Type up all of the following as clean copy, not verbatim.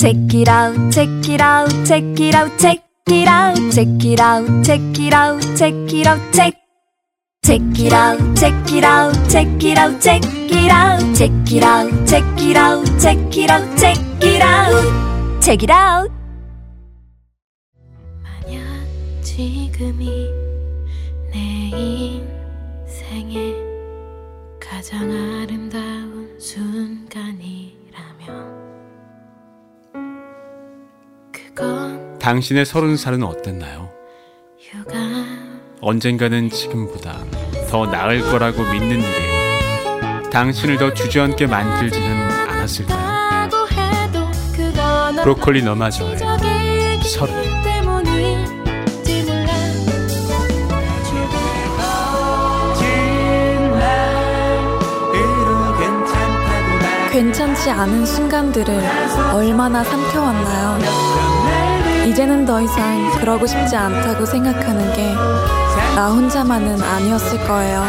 Check it out, check it out, check it out, check it out, check it out, check it out, check it out, check. Check it out, check it out, check it out, check it out, check it out, check it out, check it out, check it out, check it out. 만약 지금이 내 인생의 가장 아름다운 순간이라면. 당신의 30살은 어땠나요? 언젠가는 지금보다 더 나을 거라고 믿는 일이 당신을 더 주저앉게 만들지는 않았을까요? 브로콜리 넘어져의 30. 괜찮지 않은 순간들을 얼마나 삼켜왔나요? 이제는 더 이상 그러고 싶지 않다고 생각하는 게 나 혼자만은 아니었을 거예요.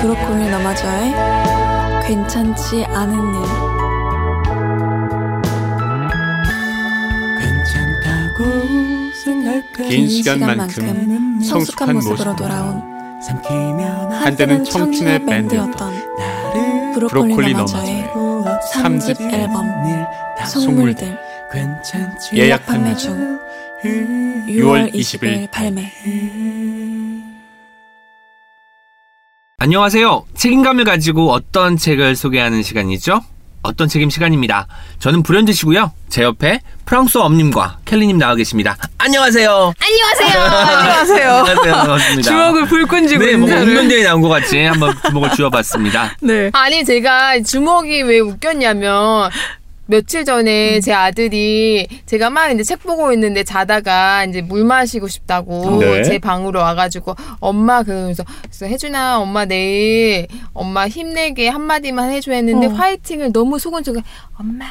브로콜리 넘어져의 괜찮지 않은 일. 괜찮다고 생각한 긴 시간만큼 성숙한 모습으로 돌아온 한때는 청춘의 밴드였던 브로콜리 넘어져의 3집 앨범 속물들 예약 판매 중 6월 20일 발매. 안녕하세요. 책임감을 가지고 어떤 책을 소개하는 시간이죠? 어떤 책임 시간입니다. 저는 불현듯이고요. 제 옆에 프랑소와 엄님과 캘리님 나와 계십니다. 안녕하세요. 안녕하세요. 안녕하세요. 반갑습니다. 주먹을 불끈 쥐고 있는 네, 운동대회 나온 것 같이 한번 주먹을 쥐어봤습니다. 네. 아니 제가 주먹이 왜 웃겼냐면 며칠 전에 제 아들이 제가 막 이제 책 보고 있는데 자다가 이제 물 마시고 싶다고 네. 제 방으로 와가지고 엄마 그러면서 혜준아 엄마 내일 엄마 힘내게 한마디만 해줘 했는데 화이팅을 너무 속은 엄마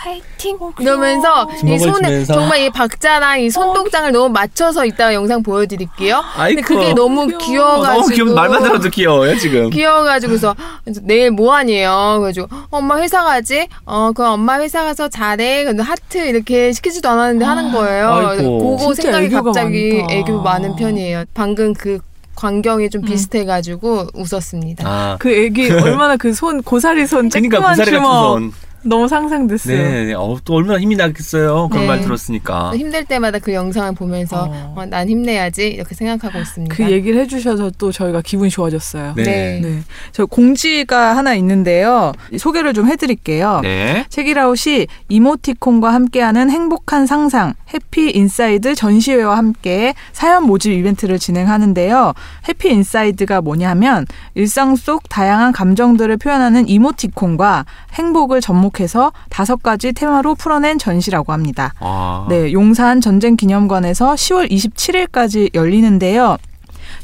화이팅 이러면서 이 손에 정말 이 박자랑 이 손동작을 너무 맞춰서 이따가 영상 보여드릴게요. 아이쿠. 근데 그게 너무 귀여워가지고 너무 귀여워. 말만 들어도 귀여워요 지금. 귀여워가지고서 내일 뭐하니에요. 그래가지고 엄마 회사 가지? 그럼 엄마 회사 가서 잘해. 근데 하트 이렇게 시키지도 않았는데 하는 거예요. 그거 생각이 갑자기 많다. 애교 많은 편이에요. 방금 그 광경이 좀 비슷해가지고 웃었습니다. 아. 그 애기 얼마나 그 손 고사리 손 쬐끄만 주먹 너무 상상됐어요. 네, 또 얼마나 힘이 나겠어요. 그런 네. 말 들었으니까. 힘들 때마다 그 영상을 보면서 난 힘내야지 이렇게 생각하고 있습니다. 그 얘기를 해주셔서 또 저희가 기분이 좋아졌어요. 네. 네. 저 공지가 하나 있는데요. 소개를 좀 해드릴게요. 네. 책이라웃이 이모티콘과 함께하는 행복한 상상 해피인사이드 전시회와 함께 사연 모집 이벤트를 진행하는데요. 해피인사이드가 뭐냐면 일상 속 다양한 감정들을 표현하는 이모티콘과 행복을 접목합니다. 해서 5가지 테마로 풀어낸 전시라고 합니다. 아. 네, 용산 전쟁기념관에서 10월 27일까지 열리는데요.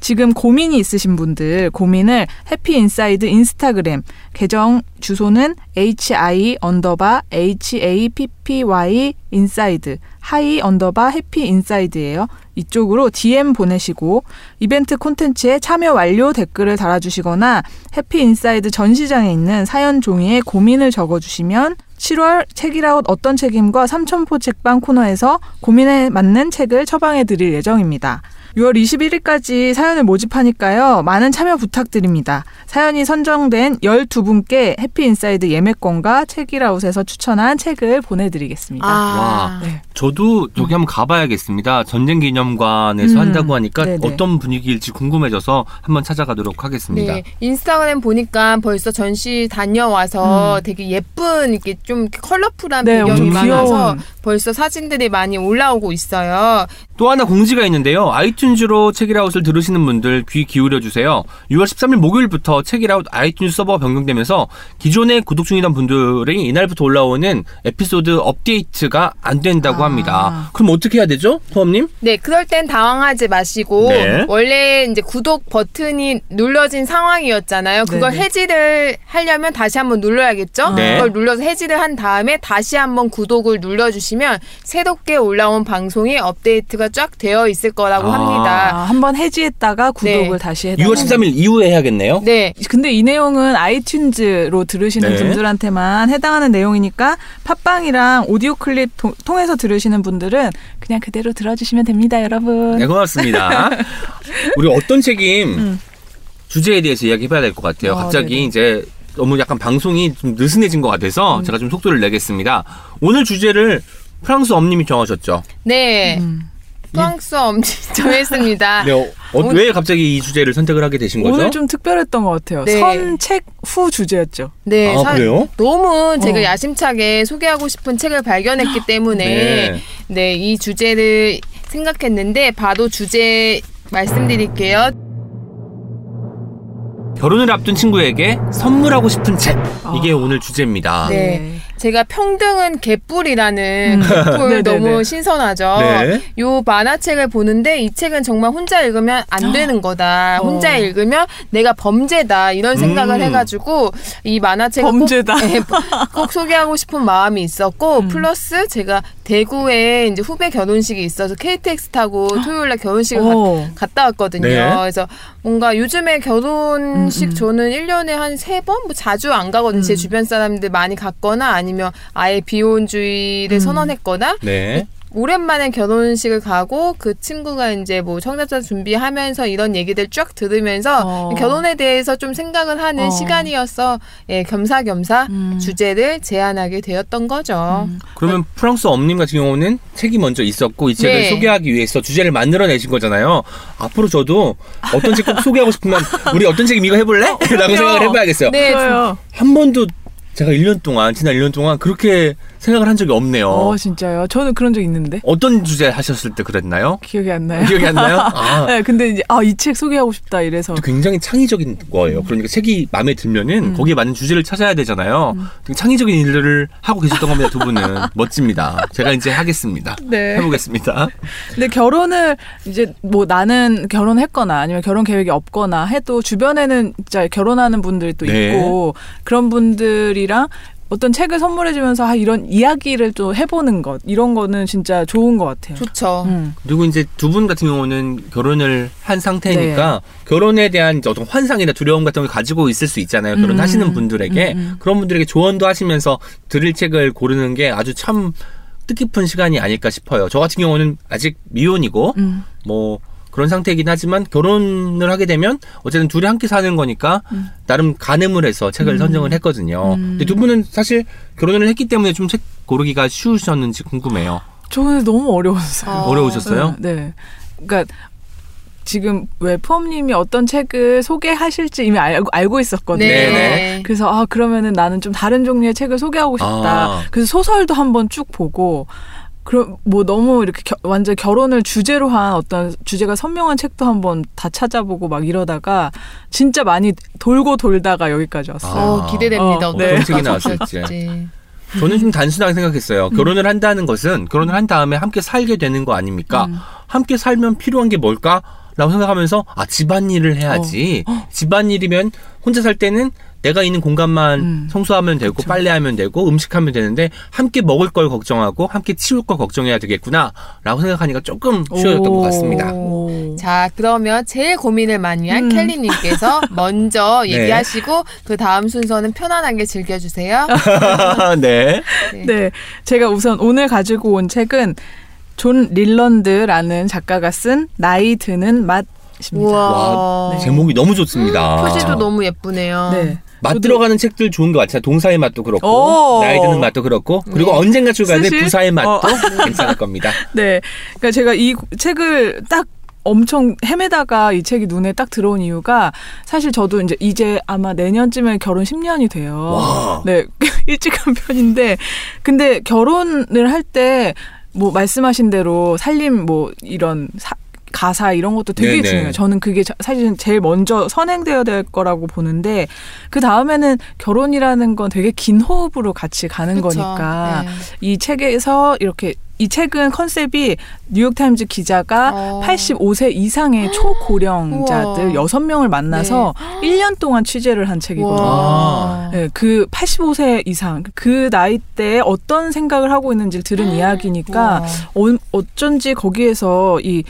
지금 고민이 있으신 분들 고민을 해피인사이드 인스타그램 계정 주소는 hi_happy-inside hi_happyinside예요. 이쪽으로 DM 보내시고 이벤트 콘텐츠에 참여 완료 댓글을 달아주시거나 해피인사이드 전시장에 있는 사연 종이에 고민을 적어주시면 7월 책이라웃 어떤 책임과 삼천포 책방 코너에서 고민에 맞는 책을 처방해드릴 예정입니다. 6월 21일까지 사연을 모집하니까요. 많은 참여 부탁드립니다. 사연이 선정된 12분께 해피인사이드 예매권과 책이라웃에서 추천한 책을 보내드리겠습니다. 아. 와, 네. 저도 여기 한번 가봐야겠습니다. 전쟁기념관에서 한다고 하니까 네네. 어떤 분위기일지 궁금해져서 한번 찾아가도록 하겠습니다. 네. 인스타그램 보니까 벌써 전시 다녀와서 되게 예쁜 이렇게 좀 컬러풀한 네, 배경이 많아서 귀여운. 벌써 사진들이 많이 올라오고 있어요. 또 하나 공지가 있는데요. 아이튠즈로 책이라웃을 들으시는 분들 귀 기울여주세요. 6월 13일 목요일부터 책이라웃 아이튠즈 서버가 변경되면서 기존에 구독 중이던 분들이 이날부터 올라오는 에피소드 업데이트가 안 된다고 합니다. 그럼 어떻게 해야 되죠? 프엄님? 네, 그럴 땐 당황하지 마시고 네. 원래 이제 구독 버튼이 눌러진 상황이었잖아요. 그걸 네네. 해지를 하려면 다시 한번 눌러야겠죠? 네. 그걸 눌러서 해지를 한 다음에 다시 한번 구독을 눌러주시면 새롭게 올라온 방송이 업데이트가 쫙 되어 있을 거라고 합니다. 상황이다. 아, 한번 해지했다가 구독을 네. 다시 해달라. 6월 13일 이후에 해야겠네요. 네. 근데 이 내용은 아이튠즈로 들으시는 네. 분들한테만 해당하는 내용이니까 팟빵이랑 오디오 클립 통해서 들으시는 분들은 그냥 그대로 들어주시면 됩니다, 여러분. 네, 고맙습니다. 우리 어떤 책임 주제에 대해서 이야기해봐야 될 것 같아요. 갑자기 네네. 이제 너무 약간 방송이 좀 느슨해진 것 같아서 제가 좀 속도를 내겠습니다. 오늘 주제를 프랑스 엄님이 정하셨죠? 네. 프랑스 엄님 정했습니다. 네, 오늘, 왜 갑자기 이 주제를 선택을 하게 되신 거죠? 오늘 좀 특별했던 것 같아요. 네. 선책 후 주제였죠. 네. 아, 그래요? 너무 제가 야심차게 소개하고 싶은 책을 발견했기 때문에 네. 네, 이 주제를 생각했는데 바로 주제 말씀드릴게요. 결혼을 앞둔 친구에게 선물하고 싶은 책. 이게 오늘 주제입니다. 네. 제가 평등은 개뿔이라는 개뿔 너무 신선하죠. 네. 요 만화책을 보는데 이 책은 정말 혼자 읽으면 안 되는 거다. 혼자 읽으면 내가 범죄다. 이런 생각을 해가지고 이 만화책을 범죄다. 꼭 소개하고 싶은 마음이 있었고 플러스 제가 대구에 이제 후배 결혼식이 있어서 KTX 타고 토요일날 결혼식을 갔다 왔거든요. 네. 그래서 뭔가 요즘에 결혼식 저는 1년에 한 3번? 뭐 자주 안 가거든요. 제 주변 사람들 많이 갔거나 아니면 아예 비혼주의를 선언했거나 네. 오랜만에 결혼식을 가고 그 친구가 이제 뭐 청첩장 준비하면서 이런 얘기들 쫙 들으면서 결혼에 대해서 좀 생각을 하는 시간이어서 예, 겸사겸사 주제를 제안하게 되었던 거죠. 그러면 프랑스 엄님 같은 경우는 책이 먼저 있었고 이 책을 네. 소개하기 위해서 주제를 만들어내신 거잖아요. 앞으로 저도 어떤 책 꼭 소개하고 싶으면 우리 어떤 책임 이거 해볼래? 라고 생각을 해봐야겠어요. 네, 한 번도 제가 1년 동안, 지난 1년 동안 그렇게 생각을 한 적이 없네요. 진짜요? 저는 그런 적 있는데. 어떤 주제 하셨을 때 그랬나요? 기억이 안 나요. 기억이 안 나요? 아. 네, 근데 이제, 이 책 소개하고 싶다, 이래서. 굉장히 창의적인 거예요. 그러니까 책이 마음에 들면은 거기에 맞는 주제를 찾아야 되잖아요. 되게 창의적인 일들을 하고 계셨던 겁니다, 두 분은. 멋집니다. 제가 이제 하겠습니다. 네. 해보겠습니다. 근데 결혼을 이제 뭐 나는 결혼했거나 아니면 결혼 계획이 없거나 해도 주변에는 진짜 결혼하는 분들이 또 네. 있고 그런 분들이 이랑 어떤 책을 선물해주면서 이런 이야기를 또 해보는 것 이런 거는 진짜 좋은 것 같아요. 좋죠. 그리고 이제 두 분 같은 경우는 결혼을 한 상태니까 네. 결혼에 대한 어떤 환상이나 두려움 같은 걸 가지고 있을 수 있잖아요. 결혼하시는 분들에게 그런 분들에게 조언도 하시면서 드릴 책을 고르는 게 아주 참 뜻깊은 시간이 아닐까 싶어요. 저 같은 경우는 아직 미혼이고 뭐 그런 상태이긴 하지만 결혼을 하게 되면 어쨌든 둘이 함께 사는 거니까 나름 가늠을 해서 책을 선정을 했거든요. 근데 두 분은 사실 결혼을 했기 때문에 좀 책 고르기가 쉬우셨는지 궁금해요. 저는 너무 어려웠어요. 어려우셨어요? 네. 그러니까 지금 왜 프엄님이 어떤 책을 소개하실지 이미 알고 있었거든요. 네네. 그래서 그러면은 나는 좀 다른 종류의 책을 소개하고 싶다. 그래서 소설도 한번 쭉 보고 그럼 뭐 너무 이렇게 완전 결혼을 주제로 한 어떤 주제가 선명한 책도 한번 다 찾아보고 막 이러다가 진짜 많이 돌고 돌다가 여기까지 왔어요. 기대됩니다. 어떤 네. 책이 나왔을지. 저는 좀 단순하게 생각했어요. 결혼을 한다는 것은 결혼을 한 다음에 함께 살게 되는 거 아닙니까? 함께 살면 필요한 게 뭘까? 라고 생각하면서 집안일을 해야지. 집안일이면 혼자 살 때는 내가 있는 공간만 청소하면 되고 그렇죠. 빨래하면 되고 음식하면 되는데 함께 먹을 걸 걱정하고 함께 치울 걸 걱정해야 되겠구나 라고 생각하니까 조금 쉬워졌던 것 같습니다. 자 그러면 제일 고민을 많이 한 켈리님께서 먼저 네. 얘기하시고 그 다음 순서는 편안하게 즐겨주세요. 네. 네. 네. 제가 우선 오늘 가지고 온 책은 존 릴런드라는 작가가 쓴 나이 드는 맛입니다. 와, 네. 제목이 너무 좋습니다. 표지도 너무 예쁘네요. 네. 맛 들어가는 책들 좋은 거 같아요. 동사의 맛도 그렇고 나이 드는 맛도 그렇고 그리고 언젠가 출간된 부사의 맛도 괜찮을 겁니다. 네, 그러니까 제가 이 책을 딱 엄청 헤매다가 이 책이 눈에 딱 들어온 이유가 사실 저도 이제 아마 내년쯤에 결혼 10년이 돼요. 와. 네, 일찍 한 편인데 근데 결혼을 할 때 뭐 말씀하신 대로 살림 뭐 이런 가사 이런 것도 되게 네네. 중요해요. 저는 그게 사실은 제일 먼저 선행되어야 될 거라고 보는데 그 다음에는 결혼이라는 건 되게 긴 호흡으로 같이 가는 그쵸. 거니까 네. 이 책에서 이렇게 이 책은 컨셉이 뉴욕타임즈 기자가 85세 이상의 초고령자들 6명을 만나서 네. 1년 동안 취재를 한 책이거든요. 네, 그 85세 이상 그 나이대에 어떤 생각을 하고 있는지를 들은 이야기니까 어쩐지 거기에서 이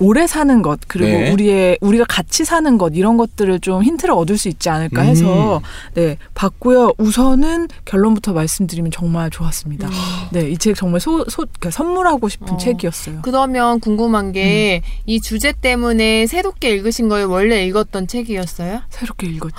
오래 사는 것 그리고 네. 우리가 같이 사는 것 이런 것들을 좀 힌트를 얻을 수 있지 않을까 해서 네 봤고요. 우선은 결론부터 말씀드리면 정말 좋았습니다. 네, 이 책 정말 그러니까 선물하고 싶은 책이었어요. 그러면 궁금한 게 이 주제 때문에 새롭게 읽으신 거예요? 원래 읽었던 책이었어요? 새롭게 읽었죠.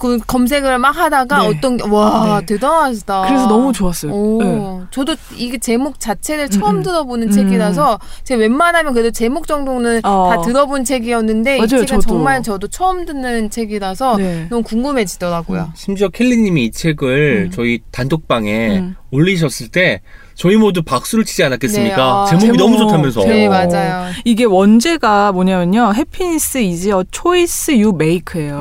그 검색을 막 하다가 네. 와 네. 대단하시다. 그래서 너무 좋았어요. 네. 저도 이게 제목 자체를 처음 들어보는 책이라서 제가 웬만하면 그래도 제목 정도는 다 들어본 책이었는데 맞아요, 이 책은 저도. 정말 저도 처음 듣는 책이라서 네. 너무 궁금해지더라고요. 심지어 켈리님이 이 책을 저희 단독방에 올리셨을 때 저희 모두 박수를 치지 않았겠습니까? 네, 제목이 너무 좋다면서. 네, 맞아요. 이게 원제가 뭐냐면요. 해피니스 이즈 어 초이스 유 메이크예요.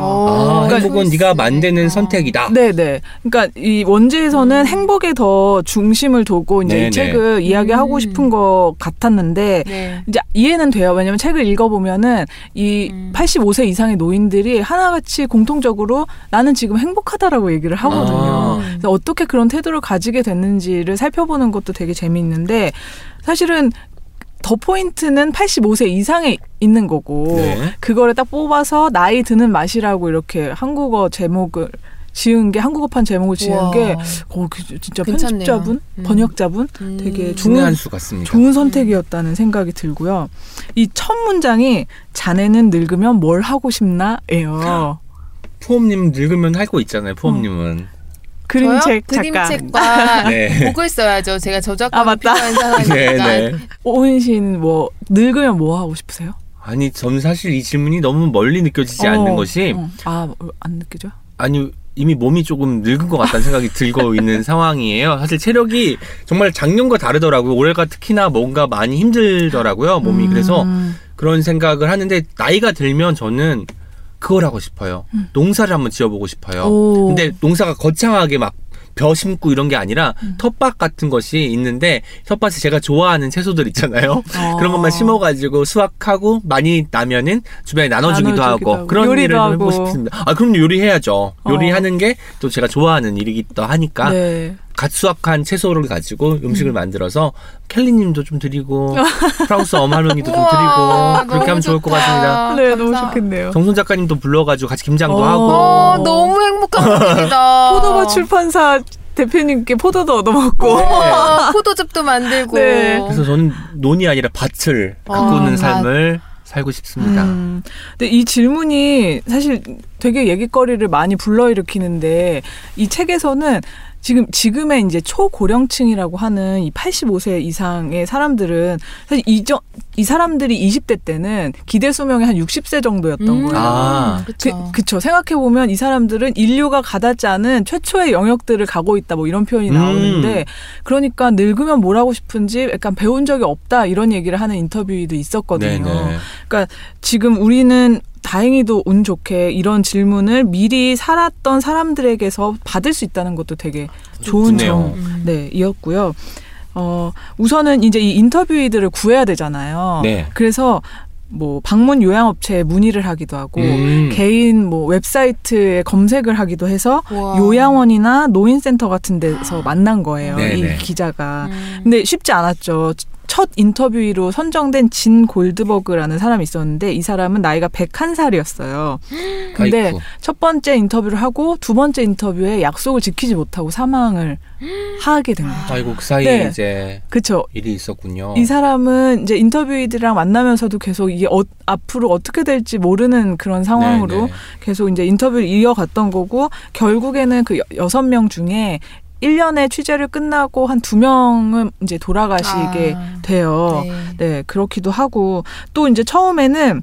그러니까 행복은 네가 만드는 선택이다. 네, 네. 그러니까 이 원제에서는 행복에 더 중심을 두고 이제 네, 이 책을 네. 이야기하고 싶은 것 같았는데 네. 이제 이해는 돼요. 왜냐면 책을 읽어 보면은 이 85세 이상의 노인들이 하나같이 공통적으로 나는 지금 행복하다라고 얘기를 하거든요. 그래서 어떻게 그런 태도를 가지게 됐는지를 살펴보는 것도 되게 재미있는데 사실은 더 포인트는 85세 이상에 있는 거고 네. 그거를 딱 뽑아서 나이 드는 맛이라고 이렇게 한국어 제목을 지은 게 한국어판 제목을 지은 우와. 게 진짜 괜찮네요. 편집자분, 번역자분 되게 좋은 선택이었다는 생각이 들고요. 이 첫 문장이 자네는 늙으면 뭘 하고 싶나예요. 프엄님 늙으면 할 거 있잖아요. 프엄님은. 그림책 작가. 그림책과 네. 곡을 써야죠. 제가 저작권 필요한 사람이니까. 네, 네. 오은신 늙으면 뭐 하고 싶으세요? 아니 저는 사실 이 질문이 너무 멀리 느껴지지 않는 것이 안 느껴져요? 아니 이미 몸이 조금 늙은 것 같다는 생각이 들고 있는 상황이에요. 사실 체력이 정말 작년과 다르더라고요. 올해가 특히나 뭔가 많이 힘들더라고요. 몸이 그래서 그런 생각을 하는데 나이가 들면 저는 그걸 하고 싶어요. 농사를 한번 지어보고 싶어요. 오. 근데 농사가 거창하게 막 벼 심고 이런 게 아니라 텃밭 같은 것이 있는데 텃밭에 제가 좋아하는 채소들 있잖아요. 그런 것만 심어가지고 수확하고 많이 나면은 주변에 나눠주기도 하고 그런 일을 해보고 싶습니다. 아 그럼 요리해야죠. 요리하는 게 또 제가 좋아하는 일이기도 하니까 네. 갓 수확한 채소를 가지고 음식을 만들어서 캘리님도 좀 드리고 프랑소와 엄 할머니도 좀 드리고 그렇게 하면 좋을 것 같습니다. 네, 너무 좋겠네요. 정선 작가님도 불러가지고 같이 김장도 하고 너무 행복한 분입니다. 포도바 출판사 대표님께 포도도 얻어먹고 네. 포도즙도 만들고 네. 그래서 저는 논이 아니라 밭을 가꾸는 삶을 살고 싶습니다. 근데 이 질문이 사실 되게 얘기거리를 많이 불러일으키는데 이 책에서는 지금의 이제 초고령층이라고 하는 이 85세 이상의 사람들은 사실 이 사람들이 20대 때는 기대 수명이 한 60세 정도였던 거예요. 그쵸. 생각해보면 이 사람들은 인류가 가닿지 않은 최초의 영역들을 가고 있다 뭐 이런 표현이 나오는데 그러니까 늙으면 뭘 하고 싶은지 약간 배운 적이 없다 이런 얘기를 하는 인터뷰도 있었거든요. 네네. 그러니까 지금 우리는 다행히도 운 좋게 이런 질문을 미리 살았던 사람들에게서 받을 수 있다는 것도 되게 좋은 점 네, 이었고요. 우선은 이제 이 인터뷰이들을 구해야 되잖아요. 네. 그래서 방문 요양업체에 문의를 하기도 하고 개인 웹사이트에 검색을 하기도 해서 우와. 요양원이나 노인센터 같은 데서 만난 거예요. 네네. 이 기자가. 근데 쉽지 않았죠. 첫 인터뷰로 선정된 진 골드버그라는 사람이 있었는데 이 사람은 나이가 101살이었어요. 근데 아이쿠. 첫 번째 인터뷰를 하고 두 번째 인터뷰에 약속을 지키지 못하고 사망을 하게 된 거죠. 아이고 그 사이에 네. 이제 그쵸. 일이 있었군요. 이 사람은 이제 인터뷰이들이랑 만나면서도 계속 이게 앞으로 어떻게 될지 모르는 그런 상황으로 네네. 계속 이제 인터뷰를 이어갔던 거고 결국에는 그 6명 중에 1년에 취재를 끝나고 한 2명은 이제 돌아가시게 돼요. 네. 네, 그렇기도 하고 또 이제 처음에는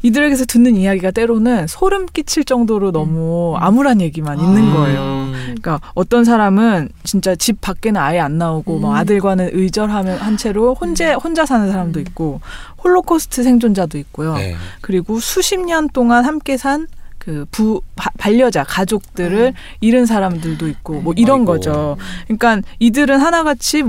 이들에게서 듣는 이야기가 때로는 소름 끼칠 정도로 너무 암울한 얘기만 있는 거예요. 그러니까 어떤 사람은 진짜 집 밖에는 아예 안 나오고 막 아들과는 의절하면 한 채로 혼자 사는 사람도 있고 홀로코스트 생존자도 있고요. 네. 그리고 수십 년 동안 함께 산 그 반려자 가족들을 잃은 사람들도 있고 뭐 이런 아이고. 거죠. 그러니까 이들은 하나같이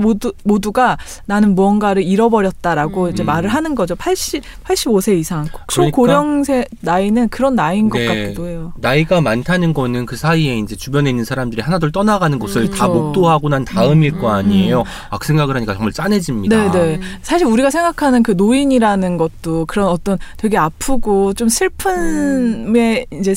모두가 나는 무언가를 잃어버렸다라고 이제 말을 하는 거죠. 85세 이상 소고령세 그러니까, 나이는 그런 나이인 것 같기도 해요. 나이가 많다는 거는 그 사이에 이제 주변에 있는 사람들이 하나둘 떠나가는 것을 다 목도하고 난 다음일 거 아니에요. 아, 그 생각을 하니까 정말 짠해집니다. 네네. 사실 우리가 생각하는 그 노인이라는 것도 그런 어떤 되게 아프고 좀 슬픔에 이제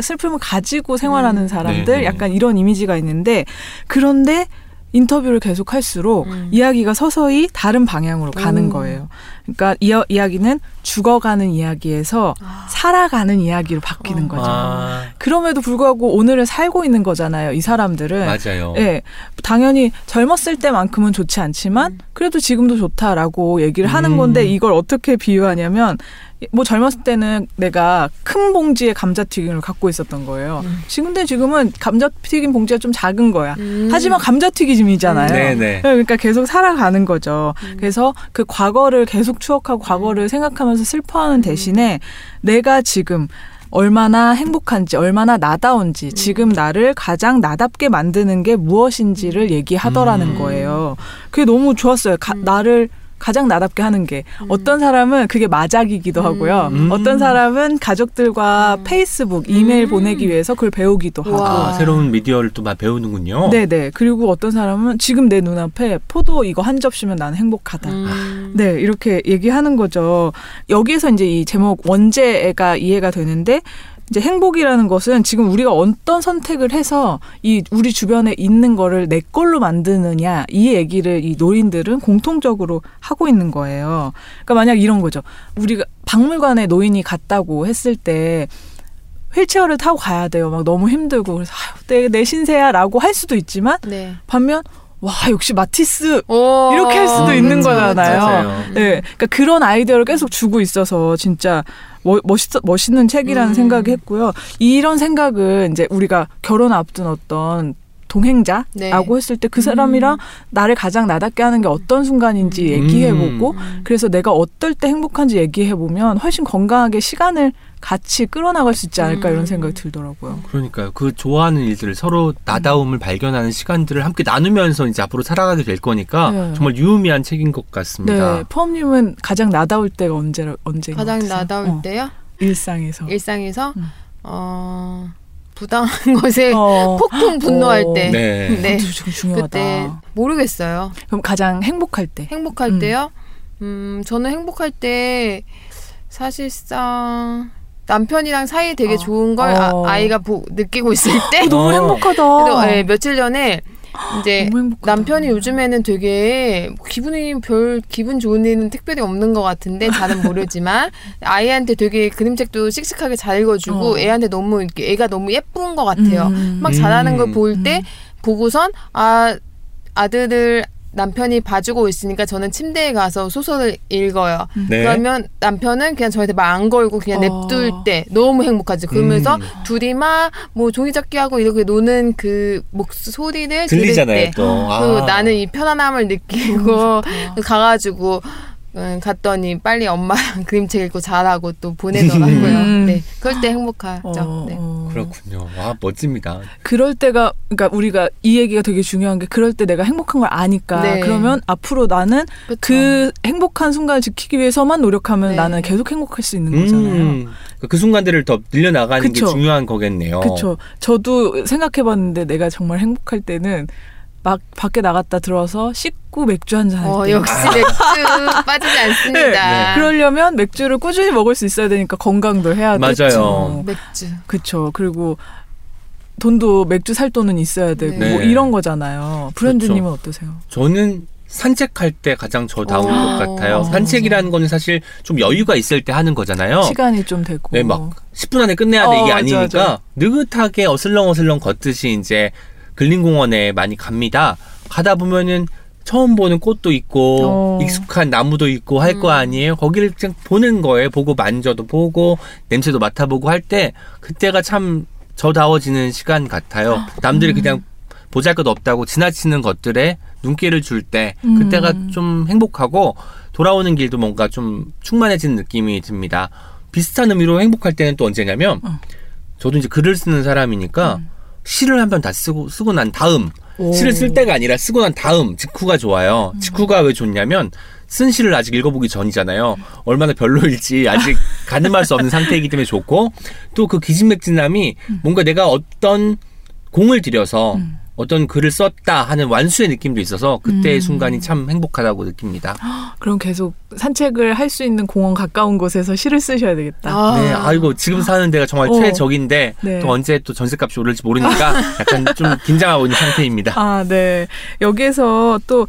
슬픔을 가지고 생활하는 사람들 약간 이런 이미지가 있는데, 그런데 인터뷰를 계속할수록 이야기가 서서히 다른 방향으로 가는 거예요. 그러니까 이야기는 죽어가는 이야기에서 살아가는 이야기로 바뀌는 거죠. 아. 그럼에도 불구하고 오늘을 살고 있는 거잖아요, 이 사람들은. 맞아요. 예, 당연히 젊었을 때만큼은 좋지 않지만 그래도 지금도 좋다라고 얘기를 하는 건데, 이걸 어떻게 비유하냐면 뭐 젊었을 때는 내가 큰 봉지에 감자튀김을 갖고 있었던 거예요. 근데 지금은 감자튀김 봉지가 좀 작은 거야. 하지만 감자튀김이잖아요. 네네. 그러니까 계속 살아가는 거죠. 그래서 그 과거를 계속 추억하고 과거를 생각하면서 슬퍼하는 대신에 내가 지금 얼마나 행복한지, 얼마나 나다운지, 지금 나를 가장 나답게 만드는 게 무엇인지를 얘기하더라는 거예요. 그게 너무 좋았어요. 나를 가장 나답게 하는 게. 어떤 사람은 그게 마작이기도 하고요. 어떤 사람은 가족들과 페이스북, 이메일 보내기 위해서 그걸 배우기도 하고. 아, 새로운 미디어를 또 막 배우는군요. 네네. 그리고 어떤 사람은 지금 내 눈앞에 포도 이거 한 접시면 나는 행복하다. 네, 이렇게 얘기하는 거죠. 여기에서 이제 이 제목 원제가 이해가 되는데, 이제 행복이라는 것은 지금 우리가 어떤 선택을 해서 이 우리 주변에 있는 거를 내 걸로 만드느냐, 이 얘기를 이 노인들은 공통적으로 하고 있는 거예요. 그러니까 만약 이런 거죠. 우리가 박물관에 노인이 갔다고 했을 때 휠체어를 타고 가야 돼요. 막 너무 힘들고 그래서 아유, 내 신세야라고 할 수도 있지만 반면 와, 역시 마티스 이렇게 할 수도 있는 거잖아요. 네, 그러니까 그런 아이디어를 계속 주고 있어서 진짜 멋있는 책이라는 생각이 했고요. 이런 생각은 이제 우리가 결혼 앞둔 어떤 동행자라고 했을 때 그 사람이랑 나를 가장 나답게 하는 게 어떤 순간인지 얘기해보고, 그래서 내가 어떨 때 행복한지 얘기해보면 훨씬 건강하게 시간을 같이 끌어나갈 수 있지 않을까 이런 생각이 들더라고요. 그러니까요. 그 좋아하는 일들을 서로 나다움을 발견하는 시간들을 함께 나누면서 이제 앞으로 살아가게 될 거니까 정말 유의미한 책인 것 같습니다. 네. 프엄님은 가장 나다울 때가 언제인 가장 것 같으세요? 나다울 때요? 일상에서. 일상에서? 부당한 것에 폭풍 분노할 때. 네. 중요하다. 그때 모르겠어요. 그럼 가장 행복할 때? 행복할 때요? 저는 행복할 때 사실상 남편이랑 사이 되게 좋은 걸 아이가 느끼고 있을 때 너무 행복하다. 그래서, 며칠 전에 이제 남편이 요즘에는 되게 기분 좋은 일은 특별히 없는 것 같은데 잘은 모르지만 아이한테 되게 그림책도 씩씩하게 잘 읽어주고 애한테 너무 애가 너무 예쁜 것 같아요. 막 잘하는 걸 볼 때 보고선 아들을 남편이 봐주고 있으니까 저는 침대에 가서 소설을 읽어요. 그러면 남편은 그냥 저한테 막 안 걸고 그냥 냅둘 때 너무 행복하지. 그러면서 둘이 막 뭐 종이접기 하고 이렇게 노는 그 목소리를 들리잖아요, 들을 때 또. 아. 나는 이 편안함을 느끼고 가가지고 갔더니 빨리 엄마랑 그림책 읽고 잘하고 또 보내더라고요. 네, 그럴 때 행복하죠. 그렇군요. 와, 멋집니다. 그럴 때가, 그러니까 우리가 이 얘기가 되게 중요한 게 그럴 때 내가 행복한 걸 아니까 그러면 앞으로 나는 그 행복한 순간을 지키기 위해서만 노력하면 나는 계속 행복할 수 있는 거잖아요. 그 순간들을 더 늘려나가는 게 중요한 거겠네요. 그렇죠. 저도 생각해봤는데 내가 정말 행복할 때는 막 밖에 나갔다 들어와서 씻고 맥주 한잔 할 때. 역시 맥주 빠지지 않습니다. 그러려면 맥주를 꾸준히 먹을 수 있어야 되니까 건강도 해야 되죠. 맥주. 그렇죠. 그리고 돈도 맥주 살 돈은 있어야 되고 뭐 이런 거잖아요. 브랜드님은 어떠세요? 저는 산책할 때 가장 저다운 것 같아요. 산책이라는 거는 사실 좀 여유가 있을 때 하는 거잖아요. 시간이 좀 되고. 네, 막 10분 안에 끝내야 돼. 이게 아니니까 느긋하게 어슬렁어슬렁 걷듯이 이제 근린공원에 많이 갑니다. 가다 보면은 처음 보는 꽃도 있고 익숙한 나무도 있고 할 거 아니에요. 거기를 그냥 보는 거예요. 보고 만져도 보고 냄새도 맡아보고 할 때 그때가 참 저다워지는 시간 같아요. 남들이 그냥 보잘것없다고 지나치는 것들에 눈길을 줄 때 그때가 좀 행복하고 돌아오는 길도 뭔가 좀 충만해지는 느낌이 듭니다. 비슷한 의미로 행복할 때는 또 언제냐면 저도 이제 글을 쓰는 사람이니까 시를 한 편 다 쓰고 난 다음, 오. 시를 쓸 때가 아니라 쓰고 난 다음 직후가 좋아요. 직후가 왜 좋냐면 쓴 시를 아직 읽어보기 전이잖아요. 얼마나 별로일지 아직 가늠할 수 없는 상태이기 때문에 좋고, 또 그 기진맥진함이 뭔가 내가 어떤 공을 들여서 어떤 글을 썼다 하는 완수의 느낌도 있어서 그때의 순간이 참 행복하다고 느낍니다. 그럼 계속 산책을 할 수 있는 공원 가까운 곳에서 시를 쓰셔야 되겠다. 아. 네, 아이고 지금 사는 데가 정말 최적인데 네. 또 언제 또 전셋값이 오를지 모르니까 약간 좀 긴장하고 있는 상태입니다. 아, 네. 여기에서 또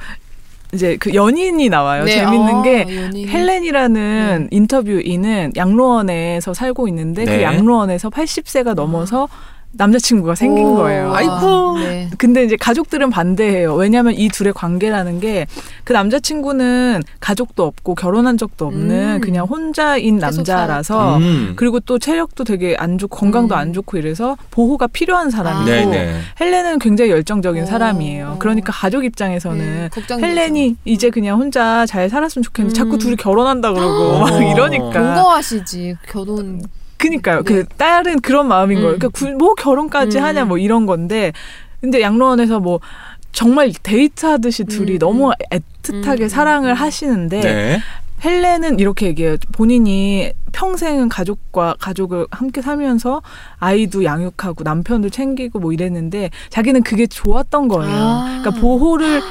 이제 그 연인이 나와요. 네. 재밌는 게 연인. 헬렌이라는 인터뷰인은 양로원에서 살고 있는데 네. 그 양로원에서 80세가 넘어서 남자친구가 생긴 거예요. 아이쿠. 네. 근데 이제 가족들은 반대해요. 왜냐하면 이 둘의 관계라는 게 그 남자친구는 가족도 없고 결혼한 적도 없는 그냥 혼자인 남자라서 그리고 또 체력도 되게 안 좋고 건강도 안 좋고 이래서 보호가 필요한 사람이고 헬렌은 굉장히 열정적인 사람이에요. 그러니까 가족 입장에서는 헬렌이 이제 그냥 혼자 잘 살았으면 좋겠는데 자꾸 둘이 결혼한다 그러고 막 이러니까. 공고하시지 결혼. 그니까요. 네. 그 딸은 그런 마음인 거예요. 그러니까 뭐 결혼까지 하냐 뭐 이런 건데, 근데 양로원에서 뭐 정말 데이트하듯이 둘이 너무 애틋하게 사랑을 하시는데 헬렌은 이렇게 얘기해요. 본인이 평생은 가족을 함께 살면서 아이도 양육하고 남편도 챙기고 뭐 이랬는데 자기는 그게 좋았던 거예요. 그러니까 보호를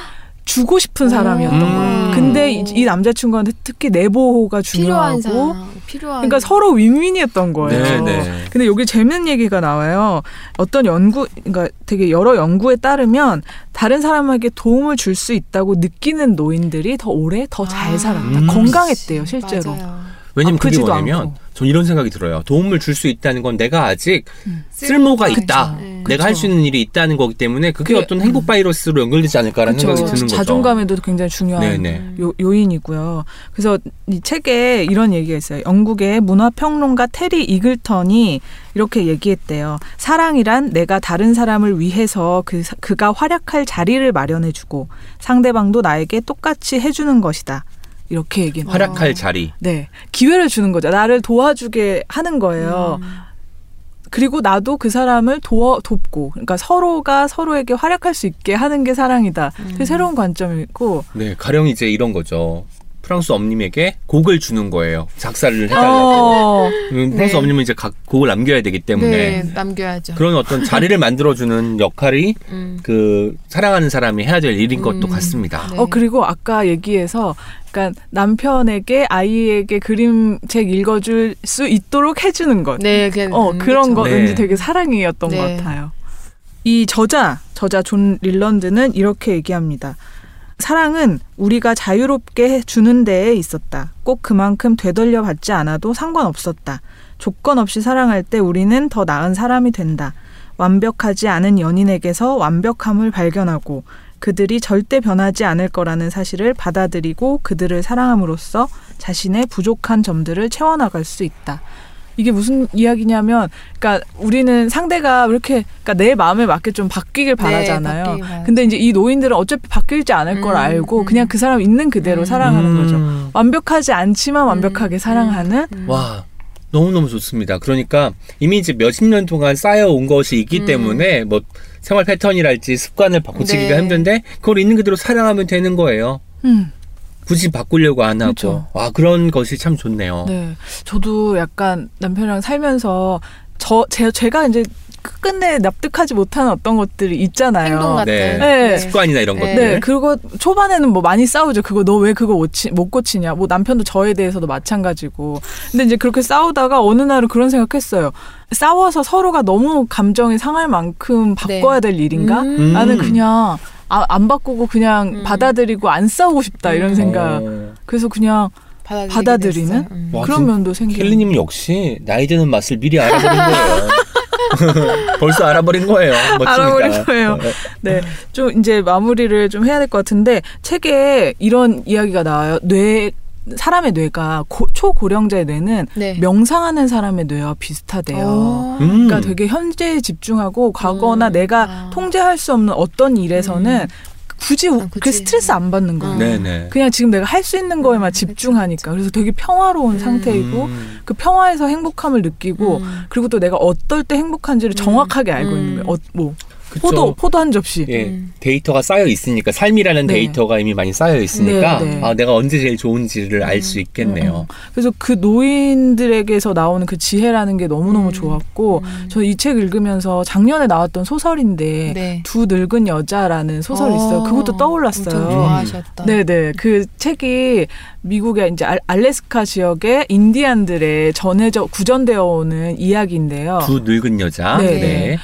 주고 싶은 사람이었던 거예요. 근데 이 남자친구한테 특히 내보호가 중요하고 필요한. 그러니까 서로 윈윈이었던 거예요. 네네. 근데 여기 재밌는 얘기가 나와요. 어떤 연구, 그러니까 되게 여러 연구에 따르면 다른 사람에게 도움을 줄 수 있다고 느끼는 노인들이 더 오래 더 잘 살았다. 건강했대요, 실제로. 맞아요. 왜냐면 그게 뭐냐면 전 이런 생각이 들어요. 도움을 줄 수 있다는 건 내가 아직 쓸모가 있다. 내가 할 수 있는 일이 있다는 거기 때문에 그게 어떤 행복 바이러스로 연결되지 않을까라는 생각이 드는 거죠. 자존감에도 굉장히 중요한 요인이고요. 그래서 이 책에 이런 얘기가 있어요. 영국의 문화평론가 테리 이글턴이 이렇게 얘기했대요. 사랑이란 내가 다른 사람을 위해서 그가 활약할 자리를 마련해주고 상대방도 나에게 똑같이 해주는 것이다. 이렇게 얘기해요. 활약할 자리. 네. 기회를 주는 거죠. 나를 도와주게 하는 거예요. 그리고 나도 그 사람을 돕고, 그러니까 서로가 서로에게 활약할 수 있게 하는 게 사랑이다. 되게 새로운 관점이고. 네. 가령 이제 이런 거죠. 프랑소 엄님에게 곡을 주는 거예요. 작사를 해달라고. 프랑소 엄님은 이제 각 곡을 남겨야 되기 때문에. 네, 남겨야죠. 그런 어떤 자리를 만들어주는 역할이 그 사랑하는 사람이 해야 될 일인 것도 같습니다. 네. 그리고 아까 얘기해서 그러니까 남편에게 아이에게 그림책 읽어줄 수 있도록 해주는 것. 네, 그런 거 왠지 되게 사랑이었던 것 같아요. 이 저자 존 릴런드는 이렇게 얘기합니다. 사랑은 우리가 자유롭게 주는 데에 있었다. 꼭 그만큼 되돌려 받지 않아도 상관없었다. 조건 없이 사랑할 때 우리는 더 나은 사람이 된다. 완벽하지 않은 연인에게서 완벽함을 발견하고 그들이 절대 변하지 않을 거라는 사실을 받아들이고 그들을 사랑함으로써 자신의 부족한 점들을 채워나갈 수 있다. 이게 무슨 이야기냐면, 그러니까 우리는 상대가 이렇게, 그러니까 내 마음에 맞게 좀 바뀌길 바라잖아요. 근데 이제 이 노인들은 어차피 바뀌지 않을 걸 알고 그냥 그 사람 있는 그대로 사랑하는 거죠. 완벽하지 않지만 완벽하게 사랑하는. 와, 너무너무 좋습니다. 그러니까 이미 이제 몇십 년 동안 쌓여온 것이 있기 때문에 뭐 생활 패턴이랄지 습관을 고치기가 힘든데 그걸 있는 그대로 사랑하면 되는 거예요. 굳이 바꾸려고 안 하고. 그렇죠. 와, 그런 것이 참 좋네요. 네, 저도 약간 남편이랑 살면서 제가 이제 끝내 납득하지 못하는 어떤 것들이 있잖아요. 행동 같은 습관이나 이런 것들. 네, 그리고 초반에는 뭐 많이 싸우죠. 그거 너 왜 그거 못 고치냐. 뭐 남편도 저에 대해서도 마찬가지고. 근데 이제 그렇게 싸우다가 어느 날은 그런 생각했어요. 싸워서 서로가 너무 감정이 상할 만큼 바꿔야 될 일인가? 나는 그냥 안 바꾸고 그냥 받아들이고 안 싸우고 싶다 이런 생각. 그래서 그냥 받아들이는 그런 면도 생기고. 켈리님 역시 나이 드는 맛을 미리 알아버린 거예요. 벌써 알아버린 거예요. 멋집니다. 알아버린 거예요. 네, 좀 이제 마무리를 좀 해야 될 것 같은데 책에 이런 이야기가 나와요. 사람의 뇌가 초고령자의 뇌는 명상하는 사람의 뇌와 비슷하대요. 그러니까 되게 현재에 집중하고 과거나 내가 통제할 수 없는 어떤 일에서는 굳이 스트레스 안 받는 거예요. 네네. 그냥 지금 내가 할 수 있는 거에만 집중하니까. 그래서 되게 평화로운 상태이고 그 평화에서 행복함을 느끼고 그리고 또 내가 어떨 때 행복한지를 정확하게 알고 있는 거예요. 포도 한 접시. 예, 데이터가 쌓여 있으니까 삶이라는 네. 데이터가 이미 많이 쌓여 있으니까 네, 네. 아, 내가 언제 제일 좋은지를 알 수 있겠네요. 그래서 그 노인들에게서 나오는 그 지혜라는 게 너무너무 좋았고 저 이 책 읽으면서 작년에 나왔던 소설인데 네. 두 늙은 여자라는 소설이 있어요. 그것도 떠올랐어요. 엄청 좋아하셨다. 네네. 그 책이 미국의 이제 알래스카 지역의 인디안들의 전해져 구전되어 오는 이야기인데요. 두 늙은 여자. 네. 네.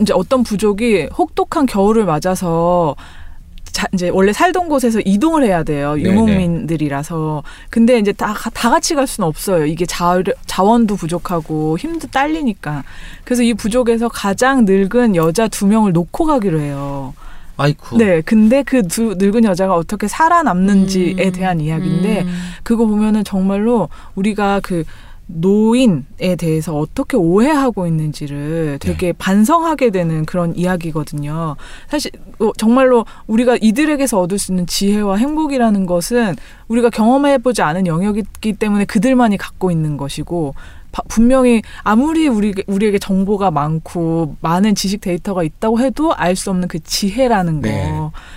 이제 어떤 부족이 혹독한 겨울을 맞아서 이제 원래 살던 곳에서 이동을 해야 돼요. 유목민들이라서. 근데 이제 다 같이 갈 수는 없어요. 이게 자원도 부족하고 힘도 딸리니까. 그래서 이 부족에서 가장 늙은 여자 2명을 놓고 가기로 해요. 아이쿠. 네, 근데 그 두 늙은 여자가 어떻게 살아남는지에 대한 이야기인데 그거 보면은 정말로 우리가 그 노인에 대해서 어떻게 오해하고 있는지를 되게 네. 반성하게 되는 그런 이야기거든요. 사실 정말로 우리가 이들에게서 얻을 수 있는 지혜와 행복이라는 것은 우리가 경험해보지 않은 영역이기 때문에 그들만이 갖고 있는 것이고 분명히 아무리 우리에게 정보가 많고 많은 지식 데이터가 있다고 해도 알 수 없는 그 지혜라는 거 네.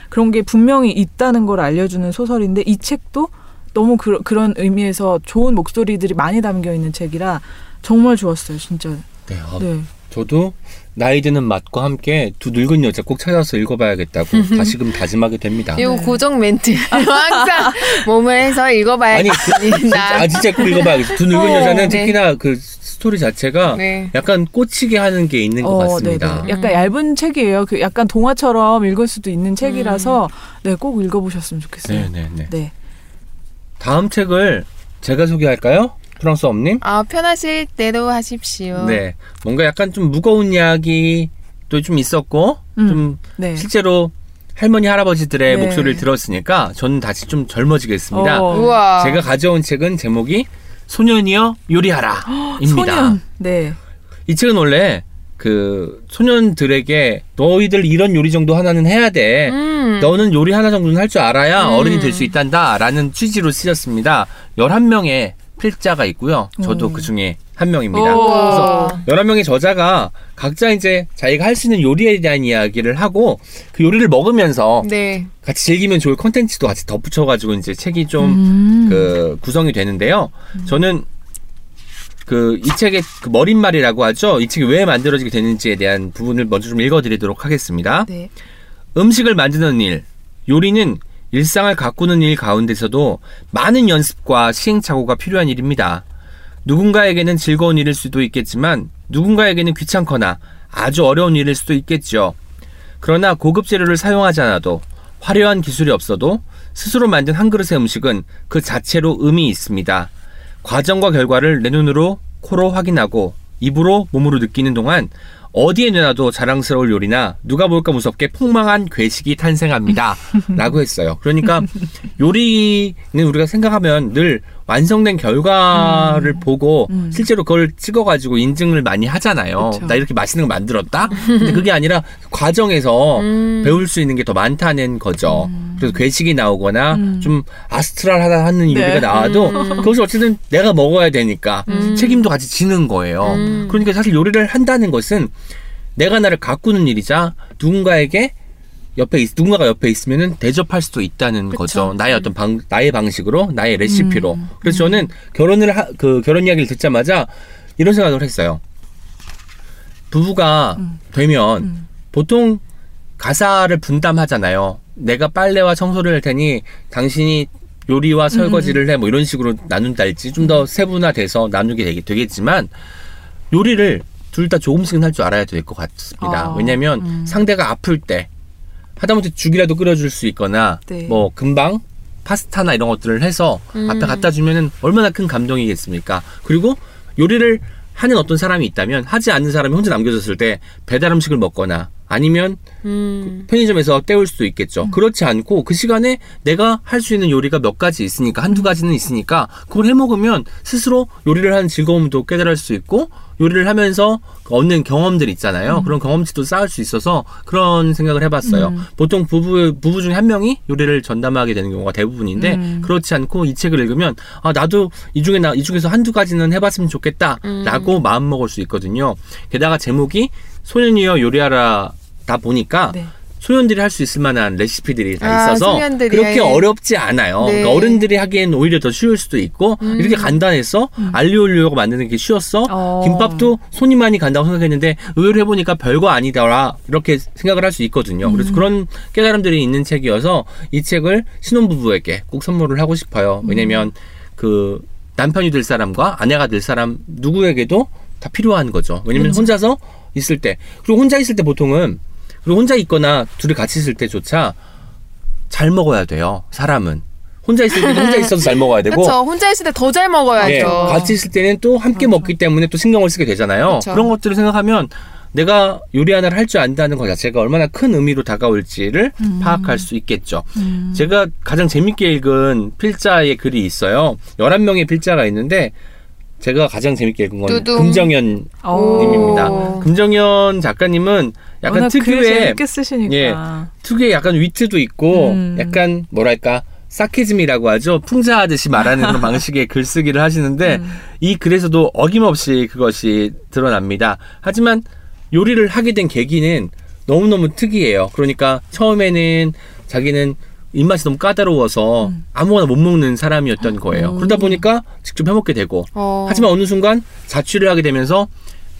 그런 게 분명히 있다는 걸 알려주는 소설인데 이 책도 너무 그런 의미에서 좋은 목소리들이 많이 담겨있는 책이라 정말 좋았어요. 진짜. 네, 네. 저도 나이 드는 맛과 함께 두 늙은 여자 꼭 찾아서 읽어봐야겠다고 다시금 다짐하게 됩니다. 이거 네. 고정 멘트. 항상 몸을 해서 읽어봐야겠다. 진짜 꼭 읽어봐야겠다. 두 늙은 여자는 네. 특히나 그 스토리 자체가 네. 약간 꽂히게 하는 게 있는 것 같습니다. 네네. 약간 얇은 책이에요. 그 약간 동화처럼 읽을 수도 있는 책이라서 네, 꼭 읽어보셨으면 좋겠어요. 네네네. 네. 다음 책을 제가 소개할까요? 프랑스 엄님? 편하실 대로 하십시오. 네. 뭔가 약간 좀 무거운 이야기도 좀 있었고, 좀 네. 실제로 할머니, 할아버지들의 네. 목소리를 들었으니까 저는 다시 좀 젊어지겠습니다. 우와. 제가 가져온 책은 제목이 소년이여 요리하라 입니다. 소년. 네. 이 책은 원래 그 소년들에게 너희들 이런 요리 정도 하나는 해야 돼. 너는 요리 하나 정도는 할 줄 알아야 어른이 될 수 있단다. 라는 취지로 쓰였습니다. 11명의 필자가 있고요. 저도 그 중에 1명입니다. 그래서 11명의 저자가 각자 이제 자기가 할 수 있는 요리에 대한 이야기를 하고 그 요리를 먹으면서 네. 같이 즐기면 좋을 콘텐츠도 같이 덧붙여가지고 이제 책이 좀 그 구성이 되는데요. 저는 이 책의 그 머릿말이라고 하죠. 이 책이 왜 만들어지게 되는지에 대한 부분을 먼저 좀 읽어드리도록 하겠습니다. 네. 음식을 만드는 일, 요리는 일상을 가꾸는 일 가운데서도 많은 연습과 시행착오가 필요한 일입니다. 누군가에게는 즐거운 일일 수도 있겠지만 누군가에게는 귀찮거나 아주 어려운 일일 수도 있겠죠. 그러나 고급 재료를 사용하지 않아도 화려한 기술이 없어도 스스로 만든 한 그릇의 음식은 그 자체로 의미 있습니다. 과정과 결과를 내 눈으로 코로 확인하고 입으로 몸으로 느끼는 동안 어디에 내놔도 자랑스러울 요리나 누가 볼까 무섭게 폭망한 궤식이 탄생합니다. 라고 했어요. 그러니까 요리는 우리가 생각하면 늘 완성된 결과를 보고 실제로 그걸 찍어가지고 인증을 많이 하잖아요. 그쵸. 나 이렇게 맛있는 거 만들었다? 근데 그게 아니라 과정에서 배울 수 있는 게 더 많다는 거죠. 그래서 괴식이 나오거나 좀 아스트랄하다 하는 네. 요리가 나와도 그것이 어쨌든 내가 먹어야 되니까 책임도 같이 지는 거예요. 그러니까 사실 요리를 한다는 것은 내가 나를 가꾸는 일이자 누군가가 옆에 있으면은 대접할 수도 있다는 그쵸. 거죠. 나의 어떤 나의 방식으로, 나의 레시피로. 그래서 저는 결혼 이야기를 듣자마자 이런 생각을 했어요. 부부가 되면 보통 가사를 분담하잖아요. 내가 빨래와 청소를 할 테니 당신이 요리와 설거지를 해, 뭐 이런 식으로 나눈달지 좀 더 세분화돼서 나누게 되겠지만 요리를 둘 다 조금씩은 할 줄 알아야 될 것 같습니다. 왜냐면 상대가 아플 때 하다못해 죽이라도 끓여줄 수 있거나 네. 뭐 금방 파스타나 이런 것들을 해서 앞에 갖다 주면은 얼마나 큰 감동이겠습니까. 그리고 요리를 하는 어떤 사람이 있다면 하지 않는 사람이 혼자 남겨졌을 때 배달 음식을 먹거나 아니면 편의점에서 때울 수도 있겠죠. 그렇지 않고 그 시간에 내가 할 수 있는 요리가 몇 가지 있으니까 한두 가지는 있으니까 그걸 해먹으면 스스로 요리를 하는 즐거움도 깨달을 수 있고 요리를 하면서 얻는 경험들 있잖아요. 그런 경험치도 쌓을 수 있어서 그런 생각을 해봤어요. 보통 부부 중에 한 명이 요리를 전담하게 되는 경우가 대부분인데 그렇지 않고 이 책을 읽으면 아 나도 이 중에서 한두 가지는 해봤으면 좋겠다라고 마음먹을 수 있거든요. 게다가 제목이 소년이여 요리하라다 보니까 네. 소년들이 할 수 있을 만한 레시피들이 다 있어서 그렇게 어렵지 않아요. 네. 그러니까 어른들이 하기엔 오히려 더 쉬울 수도 있고 이렇게 간단해서 알리올리오가 만드는 게 쉬웠어. 김밥도 손이 많이 간다고 생각했는데 의외로 해보니까 별거 아니더라 이렇게 생각을 할 수 있거든요. 그래서 그런 깨달음들이 있는 책이어서 이 책을 신혼부부에게 꼭 선물을 하고 싶어요. 왜냐면 그 남편이 될 사람과 아내가 될 사람 누구에게도 다 필요한 거죠. 왜냐면 혼자서 있을 때 그리고 혼자 있을 때 보통은 그리고 혼자 있거나 둘이 같이 있을 때조차 잘 먹어야 돼요. 사람은 혼자 있을 때도 혼자 있어도 잘 먹어야 되고 그렇죠. 혼자 있을 때 더 잘 먹어야죠. 네, 같이 있을 때는 또 함께 그렇죠. 먹기 때문에 또 신경을 쓰게 되잖아요. 그렇죠. 그런 것들을 생각하면 내가 요리 하나를 할 줄 안다는 것 자체가 얼마나 큰 의미로 다가올지를 파악할 수 있겠죠. 제가 가장 재밌게 읽은 필자의 글이 있어요. 11명의 필자가 있는데 제가 가장 재밌게 읽은 건 금정연 님입니다. 금정연 작가님은 약간 특유의 예, 특유의 약간 위트도 있고 약간 뭐랄까 사케즘이라고 하죠. 풍자하듯이 말하는 그런 방식의 글쓰기를 하시는데 이 글에서도 어김없이 그것이 드러납니다. 하지만 요리를 하게 된 계기는 너무너무 특이해요. 그러니까 처음에는 자기는 입맛이 너무 까다로워서 아무거나 못 먹는 사람이었던 거예요. 그러다 보니까 직접 해먹게 되고 하지만 어느 순간 자취를 하게 되면서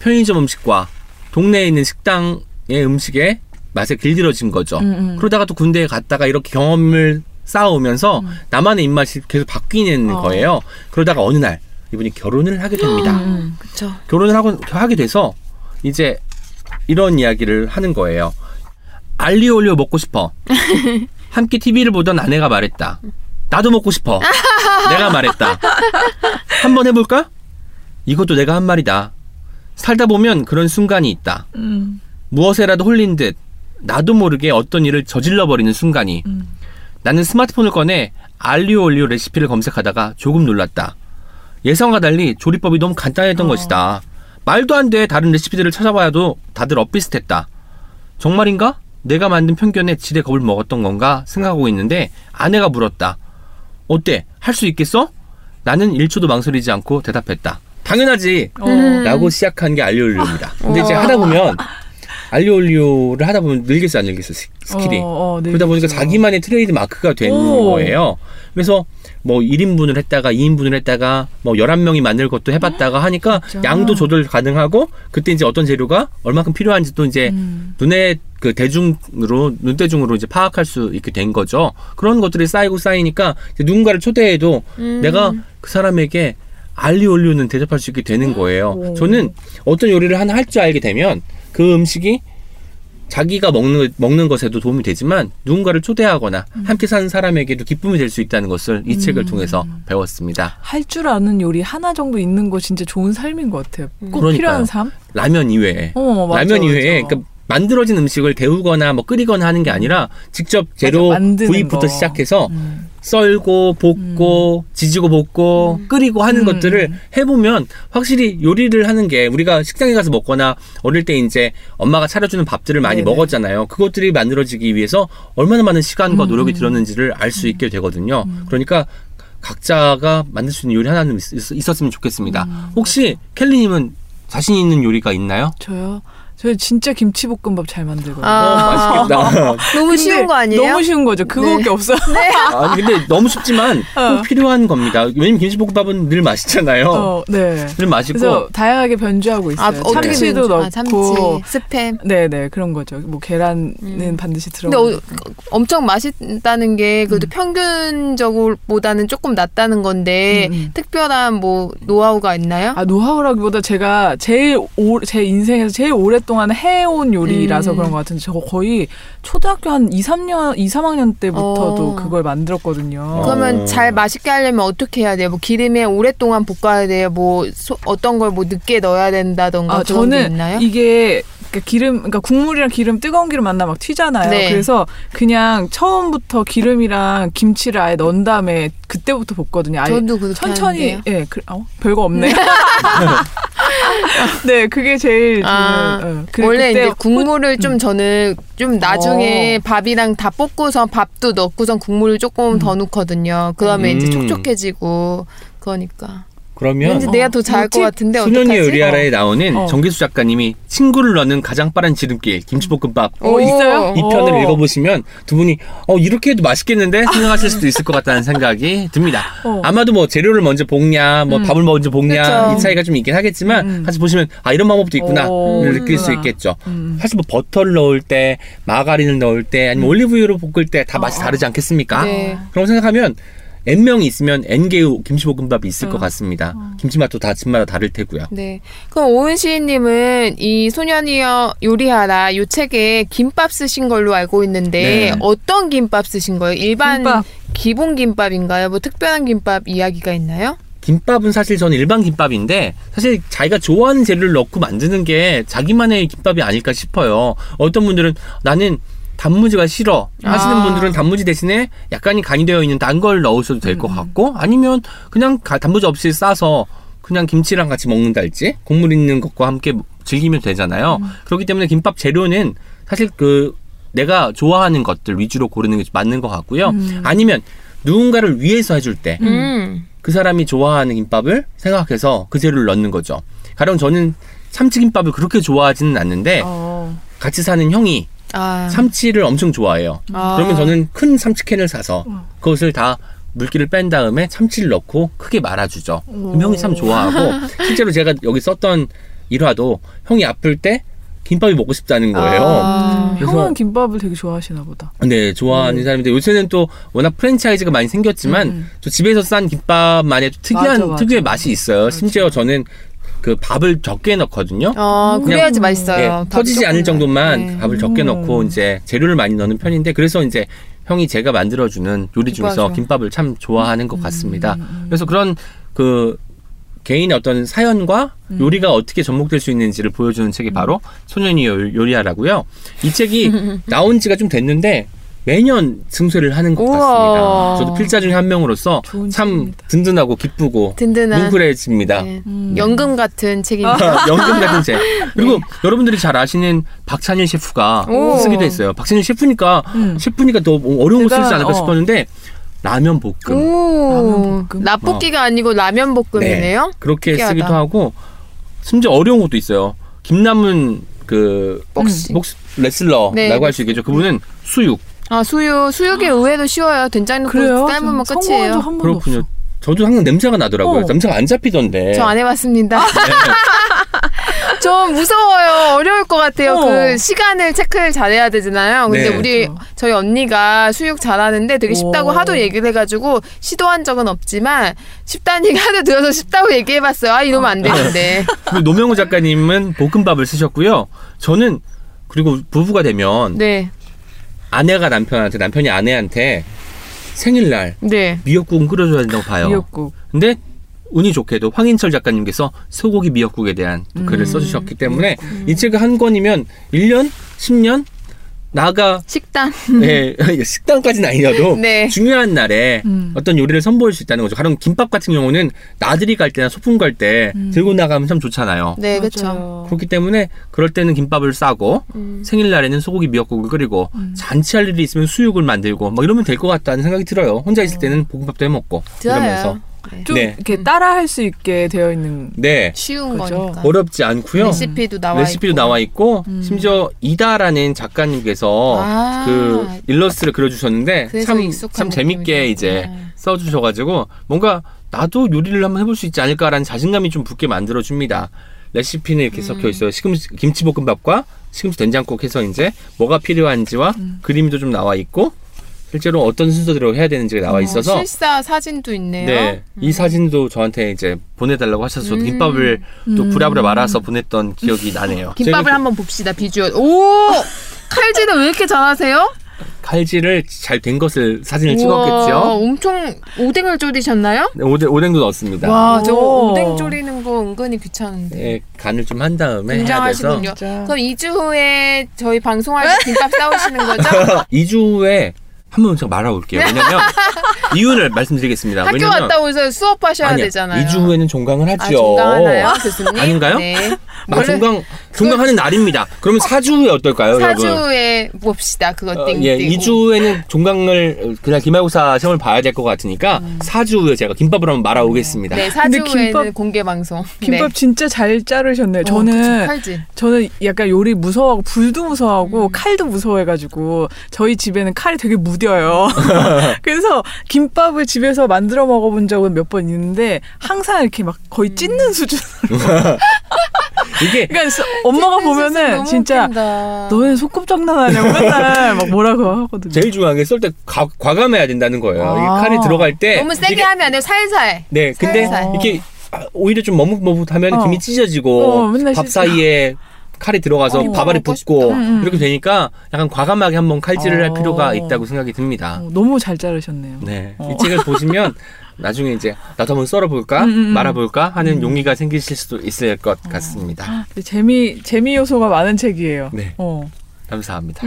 편의점 음식과 동네에 있는 식당의 음식에 맛에 길들여진 거죠. 그러다가 또 군대에 갔다가 이렇게 경험을 쌓아오면서 나만의 입맛이 계속 바뀌는 거예요. 그러다가 어느 날 이분이 결혼을 하게 됩니다. 그쵸. 결혼을 하게 돼서 이제 이런 이야기를 하는 거예요. 알리올리오 먹고 싶어. 함께 TV를 보던 아내가 말했다. 나도 먹고 싶어. 내가 말했다. 한번 해볼까? 이것도 내가 한 말이다. 살다 보면 그런 순간이 있다. 무엇에라도 홀린 듯 나도 모르게 어떤 일을 저질러버리는 순간이. 나는 스마트폰을 꺼내 알리오올리오 레시피를 검색하다가 조금 놀랐다. 예상과 달리 조리법이 너무 간단했던 것이다. 말도 안 돼. 다른 레시피들을 찾아봐도 다들 엇비슷했다. 정말인가? 내가 만든 편견에 지레 겁을 먹었던 건가 생각하고 있는데 아내가 물었다. 어때? 할 수 있겠어? 나는 1초도 망설이지 않고 대답했다. 당연하지! 라고 시작한 게 알리올리오입니다. 근데 이제 하다 보면 알리올리오를 하다 보면 늘겠어 안 늘겠어 스킬이. 그러다 보니까 자기만의 트레이드 마크가 된 거예요. 그래서 뭐 1인분을 했다가 2인분을 했다가 뭐 11명이 만들 것도 해봤다가 하니까 진짜? 양도 조절 가능하고 그때 이제 어떤 재료가 얼마큼 필요한지 또 이제 눈에 그 눈대중으로 이제 파악할 수 있게 된 거죠. 그런 것들이 쌓이고 쌓이니까 이제 누군가를 초대해도 내가 그 사람에게 알리올리오는 대접할 수 있게 되는 거예요. 저는 어떤 요리를 하나 할 줄 알게 되면 그 음식이 자기가 먹는 것에도 도움이 되지만 누군가를 초대하거나 함께 사는 사람에게도 기쁨이 될 수 있다는 것을 이 책을 통해서 배웠습니다. 할 줄 아는 요리 하나 정도 있는 거 진짜 좋은 삶인 것 같아요. 꼭 그러니까요. 필요한 삶? 라면 이외에. 맞아, 라면 이외에. 그러니까 만들어진 음식을 데우거나 뭐 끓이거나 하는 게 아니라 직접 재료 구입부터 시작해서 썰고 볶고 지지고 볶고 끓이고 하는 것들을 해보면 확실히 요리를 하는 게 우리가 식당에 가서 먹거나 어릴 때 이제 엄마가 차려주는 밥들을 많이 먹었잖아요. 그것들이 만들어지기 위해서 얼마나 많은 시간과 노력이 들었는지를 알 수 있게 되거든요. 그러니까 각자가 만들 수 있는 요리 하나는 있었으면 좋겠습니다. 혹시 켈리님은 자신 있는 요리가 있나요? 저요? 저 진짜 김치볶음밥 잘 만들거든요. 맛있겠다. 너무 쉬운 거 아니에요? 너무 쉬운 거죠. 그거밖에 없어요. 네. 아니, 근데 너무 쉽지만 꼭 필요한 겁니다. 왜냐면 김치볶음밥은 늘 맛있잖아요. 네. 늘 맛있고. 그래서 다양하게 변주하고 있어요. 참치도 넣고. 참치, 스팸. 네네, 그런 거죠. 뭐 계란은 반드시 들어가고. 근데 엄청 맛있다는 게 그래도 평균적으로보다는 조금 낫다는 건데 특별한 뭐 노하우가 있나요? 노하우라기보다 제가 제 인생에서 제일 오랫동안 해온 요리라서 그런 것 같은데 저 거의 초등학교 한 2, 3학년 때부터도 그걸 만들었거든요. 그러면 잘 맛있게 하려면 어떻게 해야 돼요? 뭐 기름에 오랫동안 볶아야 돼요? 뭐 어떤 걸 뭐 늦게 넣어야 된다던가 그런 게 있나요? 이게 그러니까 국물이랑 기름 뜨거운 기름 만나 막 튀잖아요. 네. 그래서 그냥 처음부터 기름이랑 김치를 아예 넣은 다음에 그때부터 볶거든요. 아예 저도 그렇게 천천히 하는데요. 별거 없네. 네, 그게 제일 저는, 원래 이제 국물을 좀 저는 좀 나중에 밥이랑 다 볶고서 밥도 넣고선 국물을 조금 더 넣거든요. 그러면 이제 촉촉해지고 그러니까. 그러면 왠지 내가 더 잘할 것 같은데 소년이여 요리하라에 나오는 정기수 작가님이 친구를 넣는 가장 빠른 지름길 김치볶음밥 있어요? 이 편을 읽어보시면 두 분이 이렇게 해도 맛있겠는데 생각하실 수도 있을 것 같다는 생각이 듭니다. 아마도 뭐 재료를 먼저 볶냐 뭐 밥을 먼저 볶냐 그쵸. 이 차이가 좀 있긴 하겠지만 같이 보시면 아 이런 방법도 있구나 를 느낄 수 있겠죠. 사실 뭐 버터를 넣을 때 마가린을 넣을 때 아니면 올리브유로 볶을 때 다 맛이 다르지 않겠습니까? 네. 그런 거 생각하면 N명이 있으면 N개의 김치볶음밥이 있을 것 같습니다. 김치맛도 다 집마다 다를 테고요. 네. 그럼 오은 시인님은 이 소년이여 요리하라 요 책에 김밥 쓰신 걸로 알고 있는데 네. 어떤 김밥 쓰신 거예요? 일반 김밥. 기본 김밥인가요? 뭐 특별한 김밥 이야기가 있나요? 김밥은 사실 저는 일반 김밥인데 사실 자기가 좋아하는 재료를 넣고 만드는 게 자기만의 김밥이 아닐까 싶어요. 어떤 분들은 나는 단무지가 싫어 하시는 분들은 단무지 대신에 약간이 간이 되어 있는 단 걸 넣으셔도 될 것 같고 아니면 그냥 단무지 없이 싸서 그냥 김치랑 같이 먹는달지 국물 있는 것과 함께 즐기면 되잖아요. 그렇기 때문에 김밥 재료는 사실 그 내가 좋아하는 것들 위주로 고르는 게 맞는 것 같고요. 아니면 누군가를 위해서 해줄 때 그 사람이 좋아하는 김밥을 생각해서 그 재료를 넣는 거죠. 가령 저는 참치김밥을 그렇게 좋아하지는 않는데 같이 사는 형이 참치를 엄청 좋아해요. 그러면 저는 큰 참치캔을 사서 그것을 다 물기를 뺀 다음에 참치를 넣고 크게 말아주죠. 그럼 형이 참 좋아하고 실제로 제가 여기 썼던 일화도 형이 아플 때 김밥이 먹고 싶다는 거예요. 그래서 형은 김밥을 되게 좋아하시나 보다. 네, 좋아하는 사람인데 요새는 또 워낙 프랜차이즈가 많이 생겼지만 또 집에서 싼 김밥만의 특이한 특유의 맛이 있어요. 맞아. 심지어 저는 그 밥을 적게 넣거든요. 그래야지 맛있어요. 예, 터지지 않을 정도만 밥을 적게 넣고 이제 재료를 많이 넣는 편인데 그래서 이제 형이 제가 만들어주는 요리 중에서 김밥을 참 좋아하는 것 같습니다. 그래서 그런 그 개인의 어떤 사연과 요리가 어떻게 접목될 수 있는지를 보여주는 책이 바로 소년이여 요리하라고요. 이 책이 나온 지가 좀 됐는데 매년 증쇄를 하는 것 같습니다. 저도 필자 중에 한 명으로서 참 책입니다. 든든하고 기쁘고 뭉클해집니다. 네. 연금 같은 책입니다. 연금 같은 책. 그리고 여러분들이 잘 아시는 박찬일 셰프가 쓰기도 했어요. 박찬일 셰프니까 더 어려운 거 쓰지 않을까 싶었는데 라면 볶음. 라볶이가 아니고 라면 볶음이네요. 네. 그렇게 특이하다. 쓰기도 하고 심지어 어려운 것도 있어요. 김남은 그 복싱 레슬러라고 할 수 있겠죠. 그분은 수육. 수육이 의외로 쉬워요. 된장 넣고 삶으면 끝이에요. 그렇군요. 없어. 저도 항상 냄새가 나더라고요. 냄새가 안 잡히던데. 저 안 해봤습니다. 좀 무서워요. 어려울 것 같아요. 그 시간을 체크를 잘해야 되잖아요. 근데 저희 언니가 수육 잘하는데 되게 쉽다고 하도 얘기를 해가지고 시도한 적은 없지만 쉽다는 얘기 하도 들어서 쉽다고 얘기해봤어요. 아 이러면 안 되는데. 노명호 작가님은 볶음밥을 쓰셨고요. 저는 그리고 부부가 되면 아내가 남편한테, 남편이 아내한테 생일날 미역국은 끓여줘야 된다고 봐요. 미역국. 근데 운이 좋게도 황인철 작가님께서 소고기 미역국에 대한 글을 써주셨기 때문에 이 책을 한 권이면 1년, 10년 나가 식단. 네, 식단까지는 아니어도 중요한 날에 어떤 요리를 선보일 수 있다는 거죠. 가령 김밥 같은 경우는 나들이 갈 때나 소풍 갈 때 들고 나가면 참 좋잖아요. 네, 그렇죠. 그렇기 때문에 그럴 때는 김밥을 싸고 생일날에는 소고기 미역국을 끓이고 잔치할 일이 있으면 수육을 만들고 막 이러면 될 것 같다는 생각이 들어요. 혼자 있을 때는 볶음밥도 해 먹고 이러면서. 좀 이렇게 따라할 수 있게 되어 있는 쉬운 거니까 어렵지 않고요. 레시피도 나와 있고 심지어 이다라는 작가님께서 그 일러스트를 그려주셨는데 참 재밌게 이제 써주셔가지고 뭔가 나도 요리를 한번 해볼 수 있지 않을까라는 자신감이 좀 붙게 만들어줍니다. 레시피는 이렇게 섞여 있어요. 김치볶음밥과 시금치 된장국 해서 이제 뭐가 필요한지와 그림도 좀 나와 있고. 실제로 어떤 순서대로 해야 되는지가 나와 있어서 실사 사진도 있네요. 네, 이 사진도 저한테 이제 보내달라고 하셔서 김밥을 또 부랴부랴 말아서 보냈던 기억이 나네요. 김밥을 한번 봅시다. 비주얼. 오! 칼질은 왜 이렇게 잘하세요? 칼질을 잘 된 것을 사진을 찍었겠죠. 엄청 오뎅을 졸이셨나요? 네, 오뎅도 넣었습니다. 와, 저거 오뎅 졸이는 거 은근히 귀찮은데. 네, 간을 좀 한 다음에 해야 돼서. 그럼 2주 후에 저희 방송할 때 김밥 싸우시는 거죠? 2주 후에 한번 제가 말아볼게요. 왜냐면 이유를 말씀드리겠습니다. 학교 갔다 오셔서 수업하셔야 되잖아요. 2주 후에는 종강을 하죠. 아, 종강하나요, 교수님? 아닌가요? 네. 아, 종강하는 날입니다. 그러면 4주 후에 어떨까요, 여러분? 4주 후에 봅시다. 그거 띵띵. 예, 2주 후에는 종강을 그냥 기말고사 시험을 봐야 될 것 같으니까 4주 후에 제가 김밥으로 한번 말아오겠습니다. 네, 4주 후에는 공개 방송. 김밥 네. 진짜 잘 자르셨네요. 저는 약간 요리 무서워하고 불도 무서워하고 칼도 무서워해가지고 저희 집에는 칼이 되게 무뎌요. 그래서 김밥을 집에서 만들어 먹어본 적은 몇 번 있는데 항상 이렇게 막 거의 찢는 수준. 이게 그러니까 엄마가 보면은 진짜 웃긴다. 너는 소꿉장난하냐고 맨날 막 뭐라고 하거든요. 제일 중요한 게 썰 때 과감해야 된다는 거예요. 아. 칼이 들어갈 때 너무 세게 이게, 하면 안 돼요. 살살. 네, 근데 이렇게 오히려 좀 머뭇머뭇하면 김이 찢어지고 밥 사이에 칼이 들어가서 밥알이 붙고 이렇게 되니까 약간 과감하게 한번 칼질을 할 필요가 있다고 생각이 듭니다. 너무 잘 자르셨네요. 네, 이 책을 보시면 나중에 이제 나도 한번 썰어볼까 말아볼까 하는 용기가 생기실 수도 있을 것 같습니다. 재미 요소가 많은 책이에요. 네, 감사합니다.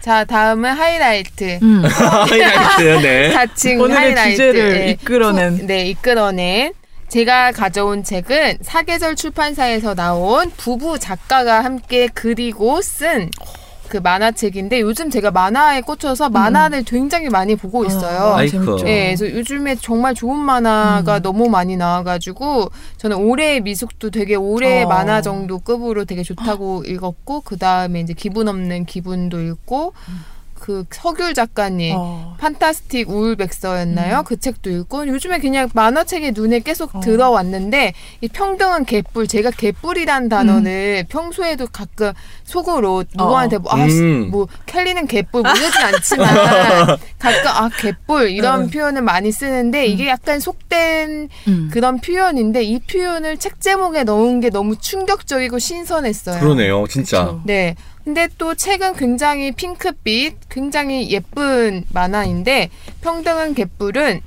자, 다음은 하이라이트. 하이라이트, 네. 자칭 오늘의 하이라이트. 주제를 네. 이끌어낸. 네, 이끌어낸. 제가 가져온 책은 사계절 출판사에서 나온 부부 작가가 함께 그리고 쓴 그 만화책인데 요즘 제가 만화에 꽂혀서 만화를 굉장히 많이 보고 있어요. 네, 그래서 요즘에 정말 좋은 만화가 너무 많이 나와가지고 저는 올해의 미숙도 되게 올해의 만화 정도 급으로 되게 좋다고 읽었고 그 다음에 이제 기분 없는 기분도 읽고 그 서귤 작가님 판타스틱 우울백서였나요? 그 책도 읽고 요즘에 그냥 만화책이 눈에 계속 들어왔는데 이 평등은 개뿔 제가 개뿔이란 단어는 평소에도 가끔 속으로 누구한테 뭐 캘리는 개뿔 모르진 않지만 가끔 아 개뿔 이런 표현을 많이 쓰는데 이게 약간 속된 그런 표현인데 이 표현을 책 제목에 넣은 게 너무 충격적이고 신선했어요. 그러네요, 진짜. 그쵸? 네. 근데 또 책은 굉장히 핑크빛, 굉장히 예쁜 만화인데 평등은 개뿔은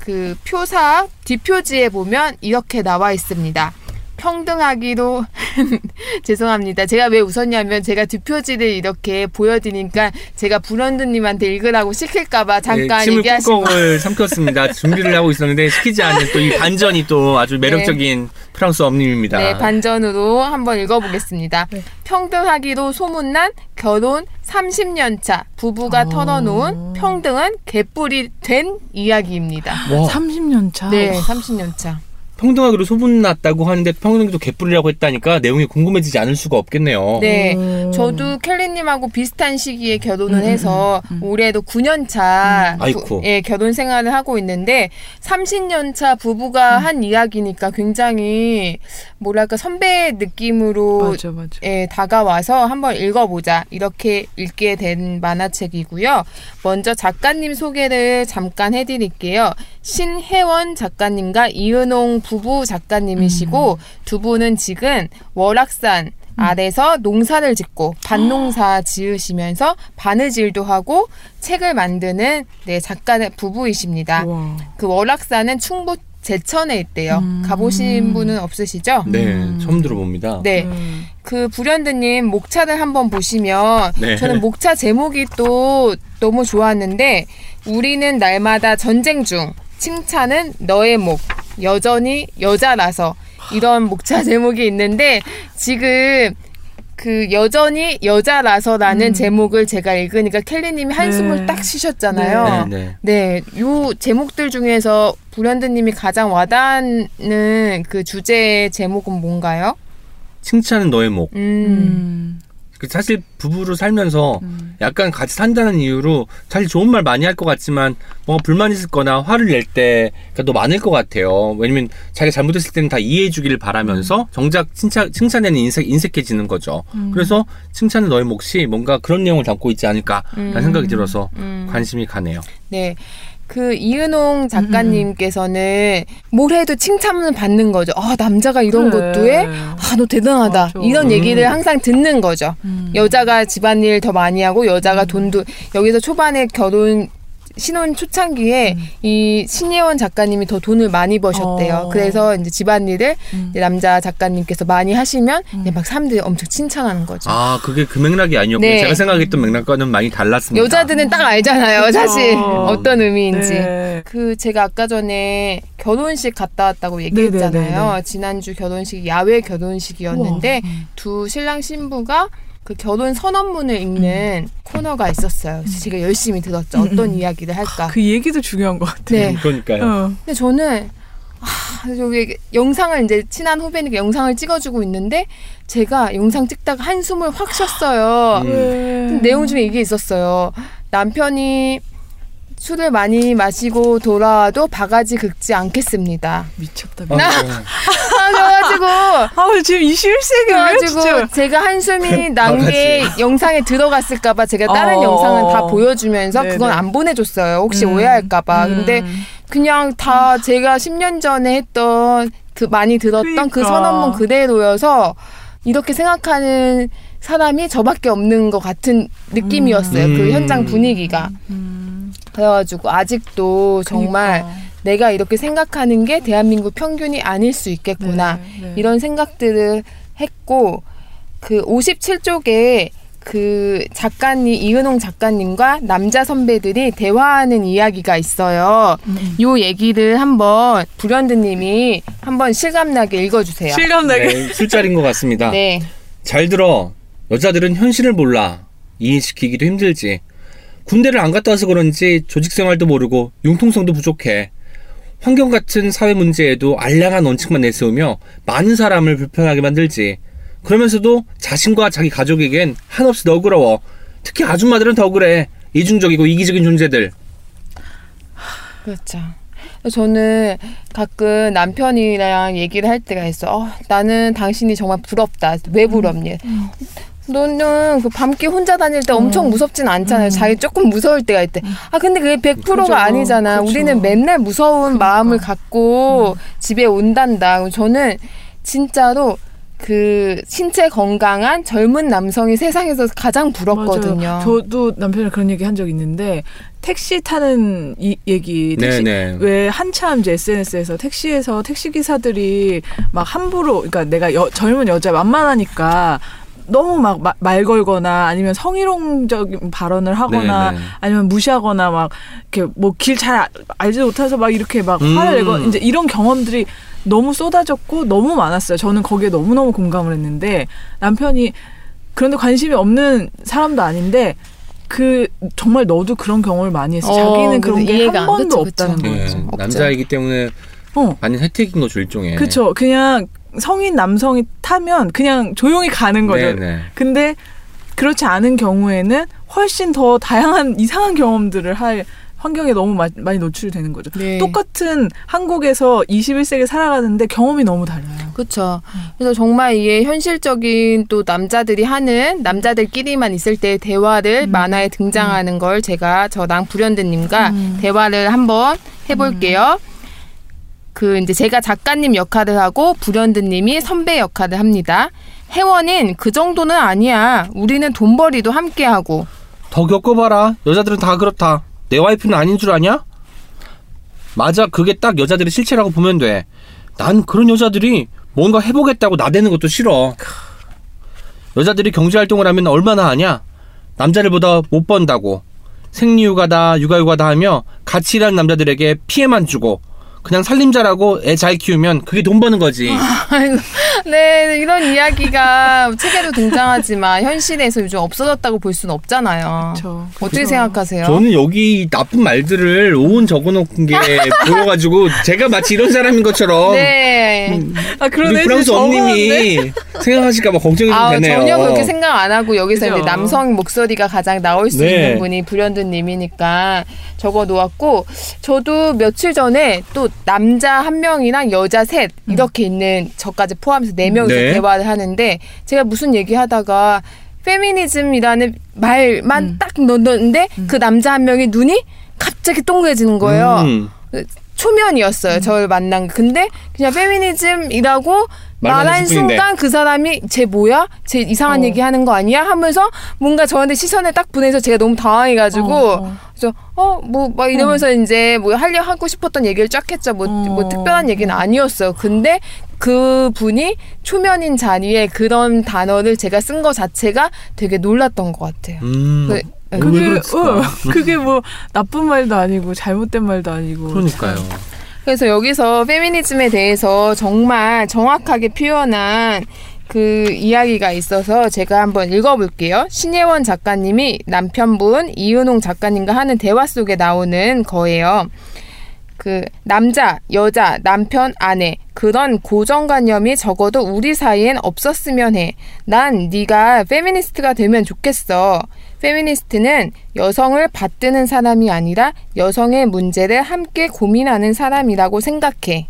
그 표사 뒷표지에 보면 이렇게 나와 있습니다. 평등하기로 죄송합니다. 제가 왜 웃었냐면 제가 뒷표지를 이렇게 보여드리니까 제가 불현듯님한테 읽으라고 시킬까봐 잠깐 네, 얘기하신 침을 꾹꾹을 삼켰습니다. 준비를 하고 있었는데 시키지 않은 또 이 반전이 또 아주 매력적인 네. 프랑소와 엄님입니다. 네, 반전으로 한번 읽어보겠습니다. 네. 평등하기로 소문난 결혼 30년 차 부부가 털어놓은 평등은 개뿔이 된 이야기입니다. 와. 30년 차? 네, 30년 차. 평등하기로 소문났다고 하는데 평등도 개뿔이라고 했다니까 내용이 궁금해지지 않을 수가 없겠네요. 네. 저도 켈리님하고 비슷한 시기에 결혼을 해서 올해도 9년차 예, 결혼 생활을 하고 있는데 30년차 부부가 한 이야기니까 굉장히 뭐랄까 선배의 느낌으로 맞아. 예, 다가와서 한번 읽어보자. 이렇게 읽게 된 만화책이고요. 먼저 작가님 소개를 잠깐 해드릴게요. 신혜원 작가님과 이은홍 부부 작가님이시고 두 분은 지금 월악산 아래서 농사를 짓고 밭농사 지으시면서 바느질도 하고 책을 만드는 네, 작가 부부이십니다. 우와. 그 월악산은 충북 제천에 있대요. 가보신 분은 없으시죠? 네, 처음 들어봅니다. 네, 그 불현듯님 목차를 한번 보시면 네. 저는 목차 제목이 또 너무 좋았는데 우리는 날마다 전쟁 중 칭찬은 너의 목 여전히 여자라서 이런 목차 제목이 있는데 지금 그 여전히 여자라서라는 제목을 제가 읽으니까 켈리님이 한숨을 딱 쉬셨잖아요. 네, 요 제목들 중에서 불현듯님이 가장 와닿는 그 주제의 제목은 뭔가요? 칭찬은 너의 목. 사실 부부로 살면서 약간 같이 산다는 이유로 사실 좋은 말 많이 할 것 같지만 뭔가 불만 있을 거나 화를 낼 때가 더 많을 것 같아요. 왜냐면 자기가 잘못했을 때는 다 이해해 주기를 바라면서 정작 칭찬에는 인색해지는 거죠. 그래서 칭찬은 너의 몫이 뭔가 그런 내용을 담고 있지 않을까라는 생각이 들어서 관심이 가네요. 네. 그 이은홍 작가님께서는 뭘 해도 칭찬을 받는 거죠. 아, 남자가 이런 그래. 것도 해? 아, 너 대단하다. 맞아. 이런 얘기를 항상 듣는 거죠. 여자가 집안일 더 많이 하고 여자가 돈도 여기서 초반에 결혼 신혼 초창기에 이 신혜원 작가님이 더 돈을 많이 버셨대요. 그래서 이제 집안일을 이제 남자 작가님께서 많이 하시면 이제 막 사람들이 엄청 칭찬하는 거죠. 아, 그게 그 맥락이 아니었군요. 네. 제가 생각했던 맥락과는 많이 달랐습니다. 여자들은 딱 알잖아요, 사실. 어떤 의미인지. 네. 그 제가 아까 전에 결혼식 갔다 왔다고 얘기했잖아요. 네네네네. 지난주 결혼식이 야외 결혼식이었는데 우와. 두 신랑 신부가 그 결혼 선언문을 읽는 코너가 있었어요. 그래서 제가 열심히 들었죠. 어떤 이야기를 할까. 그 얘기도 중요한 것 같아요. 네. 그러니까요. 근데 저는 저기 영상을 이제 친한 후배니까 영상을 찍어주고 있는데 제가 영상 찍다가 한숨을 확 쉬었어요. 내용 중에 이게 있었어요. 남편이 술을 많이 마시고 돌아와도 바가지 긁지 않겠습니다. 미쳤다. 그래가지고 지금 이 실색을 진짜. 제가 한숨이 난 게 영상에 들어갔을까봐 제가 다른 영상은 다 보여주면서 네네. 그건 안 보내줬어요. 혹시 오해할까봐. 근데 그냥 다 제가 10년 전에 했던 그 많이 들었던 그러니까. 그 선언문 그대로여서 이렇게 생각하는 사람이 저밖에 없는 것 같은 느낌이었어요. 그 현장 분위기가. 그래가지고 아직도 정말 그러니까. 내가 이렇게 생각하는 게 대한민국 평균이 아닐 수 있겠구나. 네, 네. 이런 생각들을 했고 그 57쪽에 그 작가님 이은홍 작가님과 남자 선배들이 대화하는 이야기가 있어요. 요 얘기를 한번 불현듯님이 한번 실감나게 읽어주세요. 실감나게 네, 술자리인 것 같습니다. 네. 잘 들어. 여자들은 현실을 몰라. 이해시키기도 힘들지. 군대를 안 갔다 와서 그런지 조직생활도 모르고 융통성도 부족해. 환경 같은 사회 문제에도 알량한 원칙만 내세우며 많은 사람을 불편하게 만들지. 그러면서도 자신과 자기 가족에겐 한없이 너그러워. 특히 아줌마들은 더 그래. 이중적이고 이기적인 존재들. 그렇죠. 저는 가끔 남편이랑 얘기를 할 때가 있어. 나는 당신이 정말 부럽다. 왜 부럽니? 너는 그 밤길 혼자 다닐 때 엄청 무섭진 않잖아요. 자기 조금 무서울 때가 있대. 근데 그게 100%가 그렇죠. 아니잖아. 그렇죠. 우리는 맨날 무서운 그러니까. 마음을 갖고 집에 온단다. 저는 진짜로 그 신체 건강한 젊은 남성이 세상에서 가장 부럽거든요. 맞아요. 저도 남편이랑 그런 얘기 한 적 있는데 택시 타는 얘기. 택시 왜 한참 이제 SNS에서 택시에서 택시기사들이 막 함부로 그러니까 내가 젊은 여자 만만하니까 너무 막 말 걸거나 아니면 성희롱적인 발언을 하거나 네네. 아니면 무시하거나 막 이렇게 뭐 길 잘 알지 못해서 막 이렇게 막 화를 내고 이제 이런 경험들이 너무 쏟아졌고 너무 많았어요. 저는 거기에 너무너무 공감을 했는데 남편이 그런데 관심이 없는 사람도 아닌데 그 정말 너도 그런 경험을 많이 했어. 자기는 그런 게 한 번도 없다는 거죠. 네, 남자이기 때문에 많은 혜택인 거죠 일종의. 그렇죠. 그냥 성인 남성이 타면 그냥 조용히 가는 거죠. 네네. 근데 그렇지 않은 경우에는 훨씬 더 다양한 이상한 경험들을 할 환경에 너무 많이 노출되는 거죠. 네. 똑같은 한국에서 21세기 살아가는데 경험이 너무 달라요. 그렇죠. 그래서 정말 이게 현실적인 또 남자들이 하는 남자들끼리만 있을 때의 대화를 만화에 등장하는 걸 제가 저랑 불현듯님과 대화를 한번 해볼게요. 그 이제 제가 작가님 역할을 하고 불현듯님이 선배 역할을 합니다. 혜원인 그 정도는 아니야. 우리는 돈벌이도 함께하고. 더 겪어봐라. 여자들은 다 그렇다. 내 와이프는 아닌 줄 아냐? 맞아. 그게 딱 여자들의 실체라고 보면 돼. 난 그런 여자들이 뭔가 해보겠다고 나대는 것도 싫어. 여자들이 경제활동을 하면 얼마나 하냐? 남자들보다 못 번다고. 생리휴가다 육아휴가다 하며 같이 일하는 남자들에게 피해만 주고 그냥 살림잘하고 애 잘 키우면 그게 돈 버는 거지. 네, 이런 이야기가 책에도 등장하지만 현실에서 요즘 없어졌다고 볼 수는 없잖아요. 그쵸, 어떻게 생각하세요? 저는 여기 나쁜 말들을 오은 적어놓은 게 보여가지고 제가 마치 이런 사람인 것처럼 네. 그러네. 프랑소 엄님이 생각하실까 봐 걱정이 되네요. 전혀 그렇게 생각 안 하고 여기서 이제 남성 목소리가 가장 나올 수 있는 분이 불현듯님이니까 적어놓았고 저도 며칠 전에 또 남자 한 명이랑 여자 셋 이렇게 있는 저까지 포함해서 4명이서 대화를 하는데 제가 무슨 얘기하다가 페미니즘이라는 말만 딱 넣었는데 그 남자 한 명이 눈이 갑자기 동그래지는 거예요. 초면이었어요. 저를 만난 게. 근데 그냥 페미니즘이라고 말한 순간 그 사람이 쟤 뭐야? 쟤 이상한 얘기하는 거 아니야? 하면서 뭔가 저한테 시선을 딱 보내서 제가 너무 당황해가지고 그래서 막 이러면서 이제 뭐 하고 싶었던 얘기를 쫙 했죠. 뭐 특별한 얘기는 아니었어요. 근데 그 분이 초면인 잔위에 그런 단어를 제가 쓴 거 자체가 되게 놀랐던 것 같아요. 그게 뭐 나쁜 말도 아니고 잘못된 말도 아니고. 그러니까요. 그래서 여기서 페미니즘에 대해서 정말 정확하게 표현한 그 이야기가 있어서 제가 한번 읽어볼게요. 신혜원 작가님이 남편분 이은홍 작가님과 하는 대화 속에 나오는 거예요. 그 남자, 여자, 남편, 아내 그런 고정관념이 적어도 우리 사이엔 없었으면 해. 난 네가 페미니스트가 되면 좋겠어. 페미니스트는 여성을 받드는 사람이 아니라 여성의 문제를 함께 고민하는 사람이라고 생각해.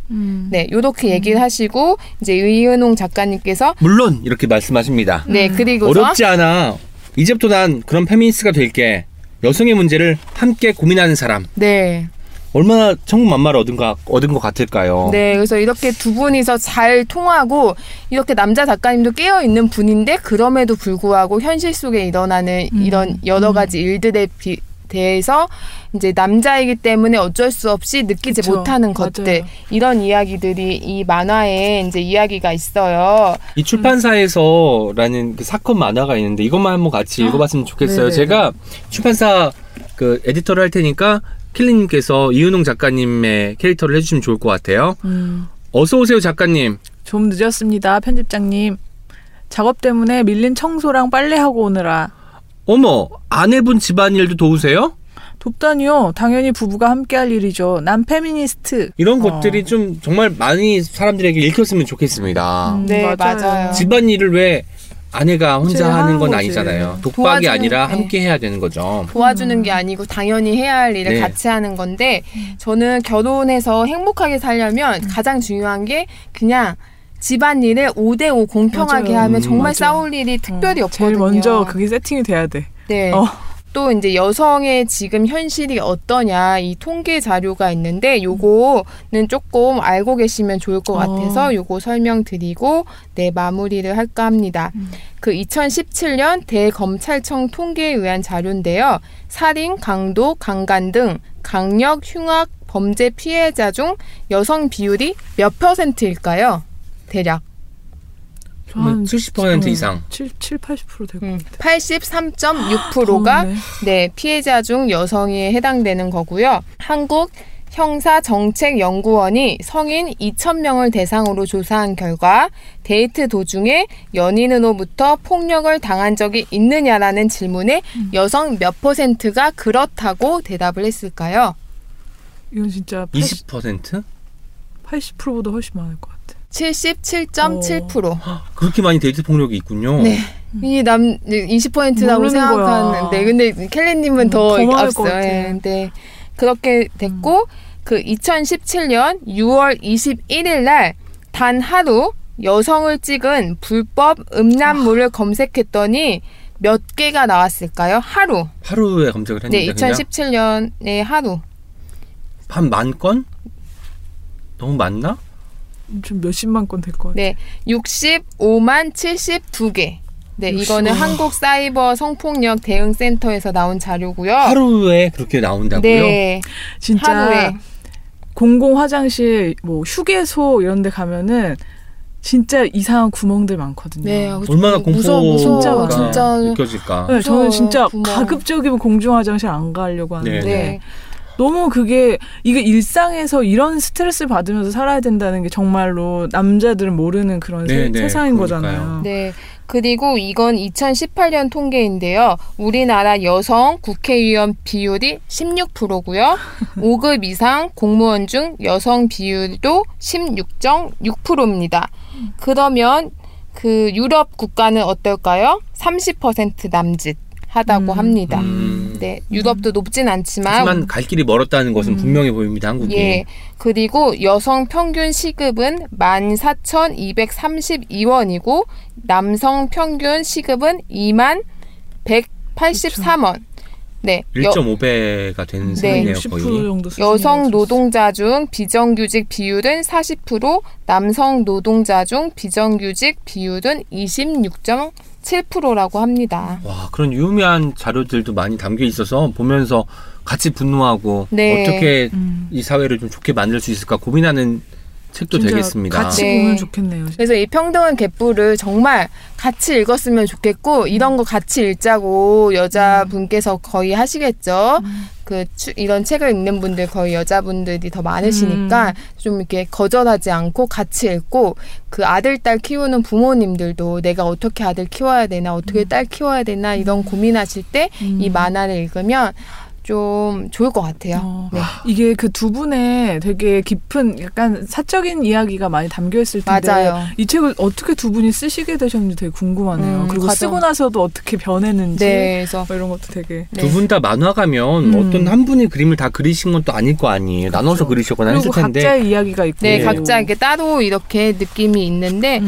네, 요렇게 얘기를 하시고 이제 이은홍 작가님께서 물론 이렇게 말씀하십니다. 네, 그리고서 어렵지 않아. 이제부터 난 그런 페미니스트가 될게. 여성의 문제를 함께 고민하는 사람. 네. 얼마나 천국만마를 얻은 것 같을까요? 네, 그래서 이렇게 두 분이서 잘 통하고 이렇게 남자 작가님도 깨어있는 분인데 그럼에도 불구하고 현실 속에 일어나는 이런 여러 가지 일들에 대해서 이제 남자이기 때문에 어쩔 수 없이 느끼지 못하는 것들 맞아요. 이런 이야기들이 이 만화에 이제 이야기가 있어요. 이 출판사에서라는 그 사건 만화가 있는데 이것만 한번 같이 읽어봤으면 좋겠어요. 네네. 제가 출판사 그 에디터를 할 테니까 킬리님께서 이은홍 작가님의 캐릭터를 해주시면 좋을 것 같아요. 어서오세요 작가님. 좀 늦었습니다 편집장님. 작업 때문에 밀린 청소랑 빨래하고 오느라. 어머, 아내분 집안일도 도우세요? 돕다니요. 당연히 부부가 함께할 일이죠. 난 페미니스트. 이런 것들이 좀 정말 많이 사람들에게 읽혔으면 좋겠습니다. 네, 맞아요. 집안일을 왜 아내가 혼자 하는 건 아니잖아요. 독박이 아니라 함께 해야 되는 거죠. 도와주는 게 아니고 당연히 해야 할 일을 같이 하는 건데 저는 결혼해서 행복하게 살려면 가장 중요한 게 그냥 집안일을 5대5 공평하게 하면 정말 싸울 일이 특별히 없거든요. 제일 먼저 그게 세팅이 돼야 돼. 네. 또 이제 여성의 지금 현실이 어떠냐 이 통계 자료가 있는데 요거는 조금 알고 계시면 좋을 것 같아서 요거 설명드리고 네, 마무리를 할까 합니다. 그 2017년 대검찰청 통계에 의한 자료인데요. 살인, 강도, 강간 등 강력, 흉악, 범죄 피해자 중 여성 비율이 몇 %일까요? 대략. 한 70% 이상. 70-80% 될 것 같아요. 83.6%가 네, 피해자 중 여성에 해당되는 거고요. 한국 형사정책연구원이 성인 2,000명을 대상으로 조사한 결과 데이트 도중에 연인으로부터 폭력을 당한 적이 있느냐라는 질문에 여성 몇 %가 그렇다고 대답을 했을까요? 이건 진짜 20%? 80%보다 훨씬 많을 것 같아요. 77.7%. 그렇게 많이 데이트 폭력이 있군요. 네. 이 20%라고 생각하는데, 근데 켈리님은 더 앞서요. 네. 그렇게 됐고, 그 2017년 6월 21일 날 단 하루 여성을 찍은 불법 음란물을 검색했더니 몇 개가 나왔을까요? 하루. 하루에 검색을 했는데. 네, 2017년에 그냥? 하루. 한 10,000건? 너무 많나? 좀 몇십만 건 될 것 같아요. 네, 65만 72개. 네, 65만. 이거는 한국 사이버 성폭력 대응 센터에서 나온 자료고요. 하루에 그렇게 나온다고요? 네, 진짜 하루에. 공공 화장실, 뭐 휴게소 이런데 가면은 진짜 이상한 구멍들 많거든요. 네, 얼마나 공포가 진짜 느껴질까? 네, 저는 진짜 가급적이면 공중 화장실 안 가려고 하는데. 네. 너무 그게 이게 일상에서 이런 스트레스를 받으면서 살아야 된다는 게 정말로 남자들은 모르는 그런 세상인 거잖아요. 네. 그리고 이건 2018년 통계인데요. 우리나라 여성 국회의원 비율이 16%고요. 5급 이상 공무원 중 여성 비율도 16.6%입니다. 그러면 그 유럽 국가는 어떨까요? 30% 남짓. 하다고 합니다. 네, 유럽도 높진 않지만 하지만 갈 길이 멀었다는 것은 분명해 보입니다. 한국이. 예, 그리고 여성 평균 시급은 14,232원이고 남성 평균 시급은 21,183원. 네, 1.5배가 되는 셈이네요. 네, 거의. 여성 노동자 중 비정규직 비율은 40%, 남성 노동자 중 비정규직 비율은 26.7%라고 합니다. 와, 그런 유의미한 자료들도 많이 담겨 있어서 보면서 같이 분노하고 네. 어떻게 이 사회를 좀 좋게 만들 수 있을까 고민하는 책도 되겠습니다. 같이 네. 보면 좋겠네요. 그래서 이 평등은 개뿔을 정말 같이 읽었으면 좋겠고 이런 거 같이 읽자고 여자분께서 거의 하시겠죠. 이런 책을 읽는 분들 거의 여자분들이 더 많으시니까 좀 이렇게 거절하지 않고 같이 읽고 그 아들, 딸 키우는 부모님들도 내가 어떻게 아들 키워야 되나 어떻게 딸 키워야 되나 이런 고민하실 때 이 만화를 읽으면 좀 좋을 것 같아요. 네. 이게 그 두 분의 되게 깊은 약간 사적인 이야기가 많이 담겨있을 텐데 맞아요. 이 책을 어떻게 두 분이 쓰시게 되셨는지 되게 궁금하네요. 그리고 맞아. 쓰고 나서도 어떻게 변했는지 네, 그래서 뭐 이런 것도 되게 네. 두 분 다 만화가면 어떤 한 분이 그림을 다 그리신 건 또 아닐 거 아니에요. 그렇죠. 나눠서 그리셨거나 했을 텐데 각자의 이야기가 있고 네, 네. 각자 이렇게 따로 이렇게 느낌이 있는데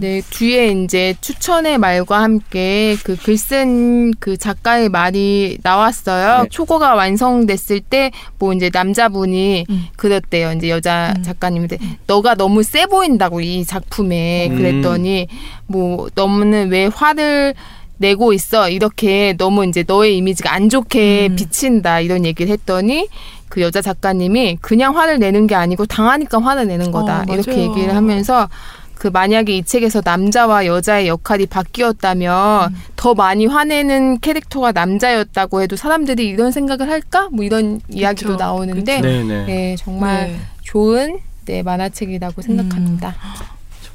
네, 뒤에 이제 추천의 말과 함께 그 글 쓴 그 작가의 말이 나왔어요. 네. 초고가 완성됐을 때 뭐 이제 남자분이 그랬대요. 이제 여자 작가님한테 너가 너무 세 보인다고 이 작품에 그랬더니 뭐 너는 왜 화를 내고 있어 이렇게 너무 이제 너의 이미지가 안 좋게 비친다 이런 얘기를 했더니 그 여자 작가님이 그냥 화를 내는 게 아니고 당하니까 화를 내는 거다 이렇게 얘기를 하면서 그 만약에 이 책에서 남자와 여자의 역할이 바뀌었다면 더 많이 화내는 캐릭터가 남자였다고 해도 사람들이 이런 생각을 할까? 뭐 이런 그쵸, 이야기도 나오는데 네, 정말 네. 좋은 네, 만화책이라고 생각합니다.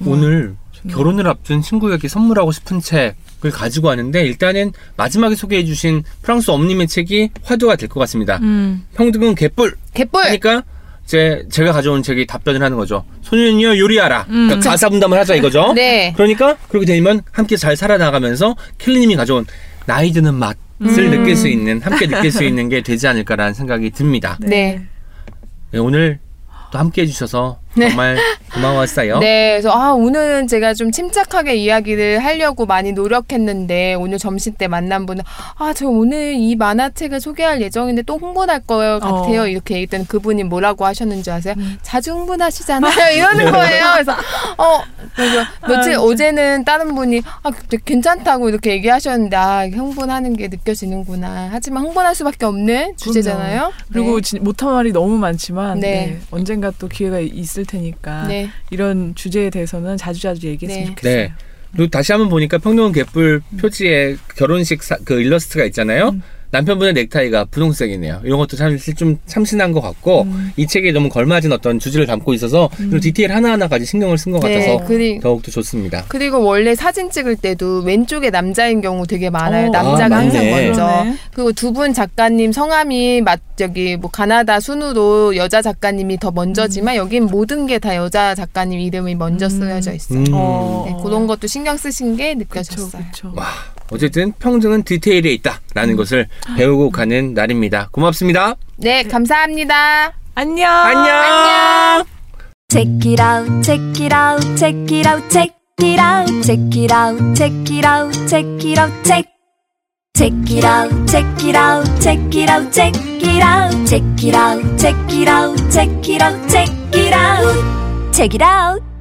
오늘 결혼을 앞둔 친구에게 선물하고 싶은 책을 가지고 왔는데 일단은 마지막에 소개해 주신 프랑스 엄님의 책이 화두가 될 것 같습니다. 평등은 개뿔! 그러니까 제가 가져온 책이 답변을 하는 거죠. 소년이여 요리하라. 그러니까 가사 분담을 하자 이거죠. 네. 그러니까 그렇게 되면 함께 잘 살아나가면서 캘리님이 가져온 나이 드는 맛을 느낄 수 있는 함께 느낄 수 있는 게 되지 않을까라는 생각이 듭니다. 네. 네 오늘 또 함께해 주셔서 정말 네. 고마웠어요. 네, 그래서 오늘은 제가 좀 침착하게 이야기를 하려고 많이 노력했는데 오늘 점심 때 만난 분은 저 오늘 이 만화책을 소개할 예정인데 또 홍보할 것 같아요. 이렇게 얘기했더니 그분이 뭐라고 하셨는지 아세요? 자주 흥분하시잖아요. 이러는 거예요. 그래서 며칠 어제는 다른 분이 괜찮다고 이렇게 얘기하셨는데 흥분하는 게 느껴지는구나. 하지만 흥분할 수밖에 없는 주제잖아요. 그리고 네. 못한 말이 너무 많지만 네. 네. 언젠가 또 기회가 있을 테니까 네. 이런 주제에 대해서는 자주자주 얘기했으면 네. 좋겠어요. 네. 그리고 다시 한번 보니까 평등은 개뿔 표지에 결혼식 그 일러스트가 있잖아요. 남편분의 넥타이가 분홍색이네요. 이런 것도 사실 좀 참신한 것 같고 이 책에 너무 걸맞은 어떤 주제를 담고 있어서 이런 디테일 하나하나까지 신경을 쓴 것 같아서 네. 더욱더 좋습니다. 그리고 원래 사진 찍을 때도 왼쪽에 남자인 경우 되게 많아요. 남자가 항상 먼저. 그리고 두 분 작가님 성함이 저기 뭐 가나다 순으로 여자 작가님이 더 먼저지만 여긴 모든 게 다 여자 작가님 이름이 먼저 쓰여져 있어요. 네, 그런 것도 신경 쓰신 게 느껴졌어요. 그쵸. 와. 어쨌든 평등은 디테일에 있다라는 것을 배우고 가는 날입니다. 고맙습니다. 네, 감사합니다. 안녕. 안녕. Check it out, check it out, check it out, check it out, check it out, check it out, check it out, check. Check it out, check it out, check it out, check it out, check it out, check it out, check it out, check it out, check it out.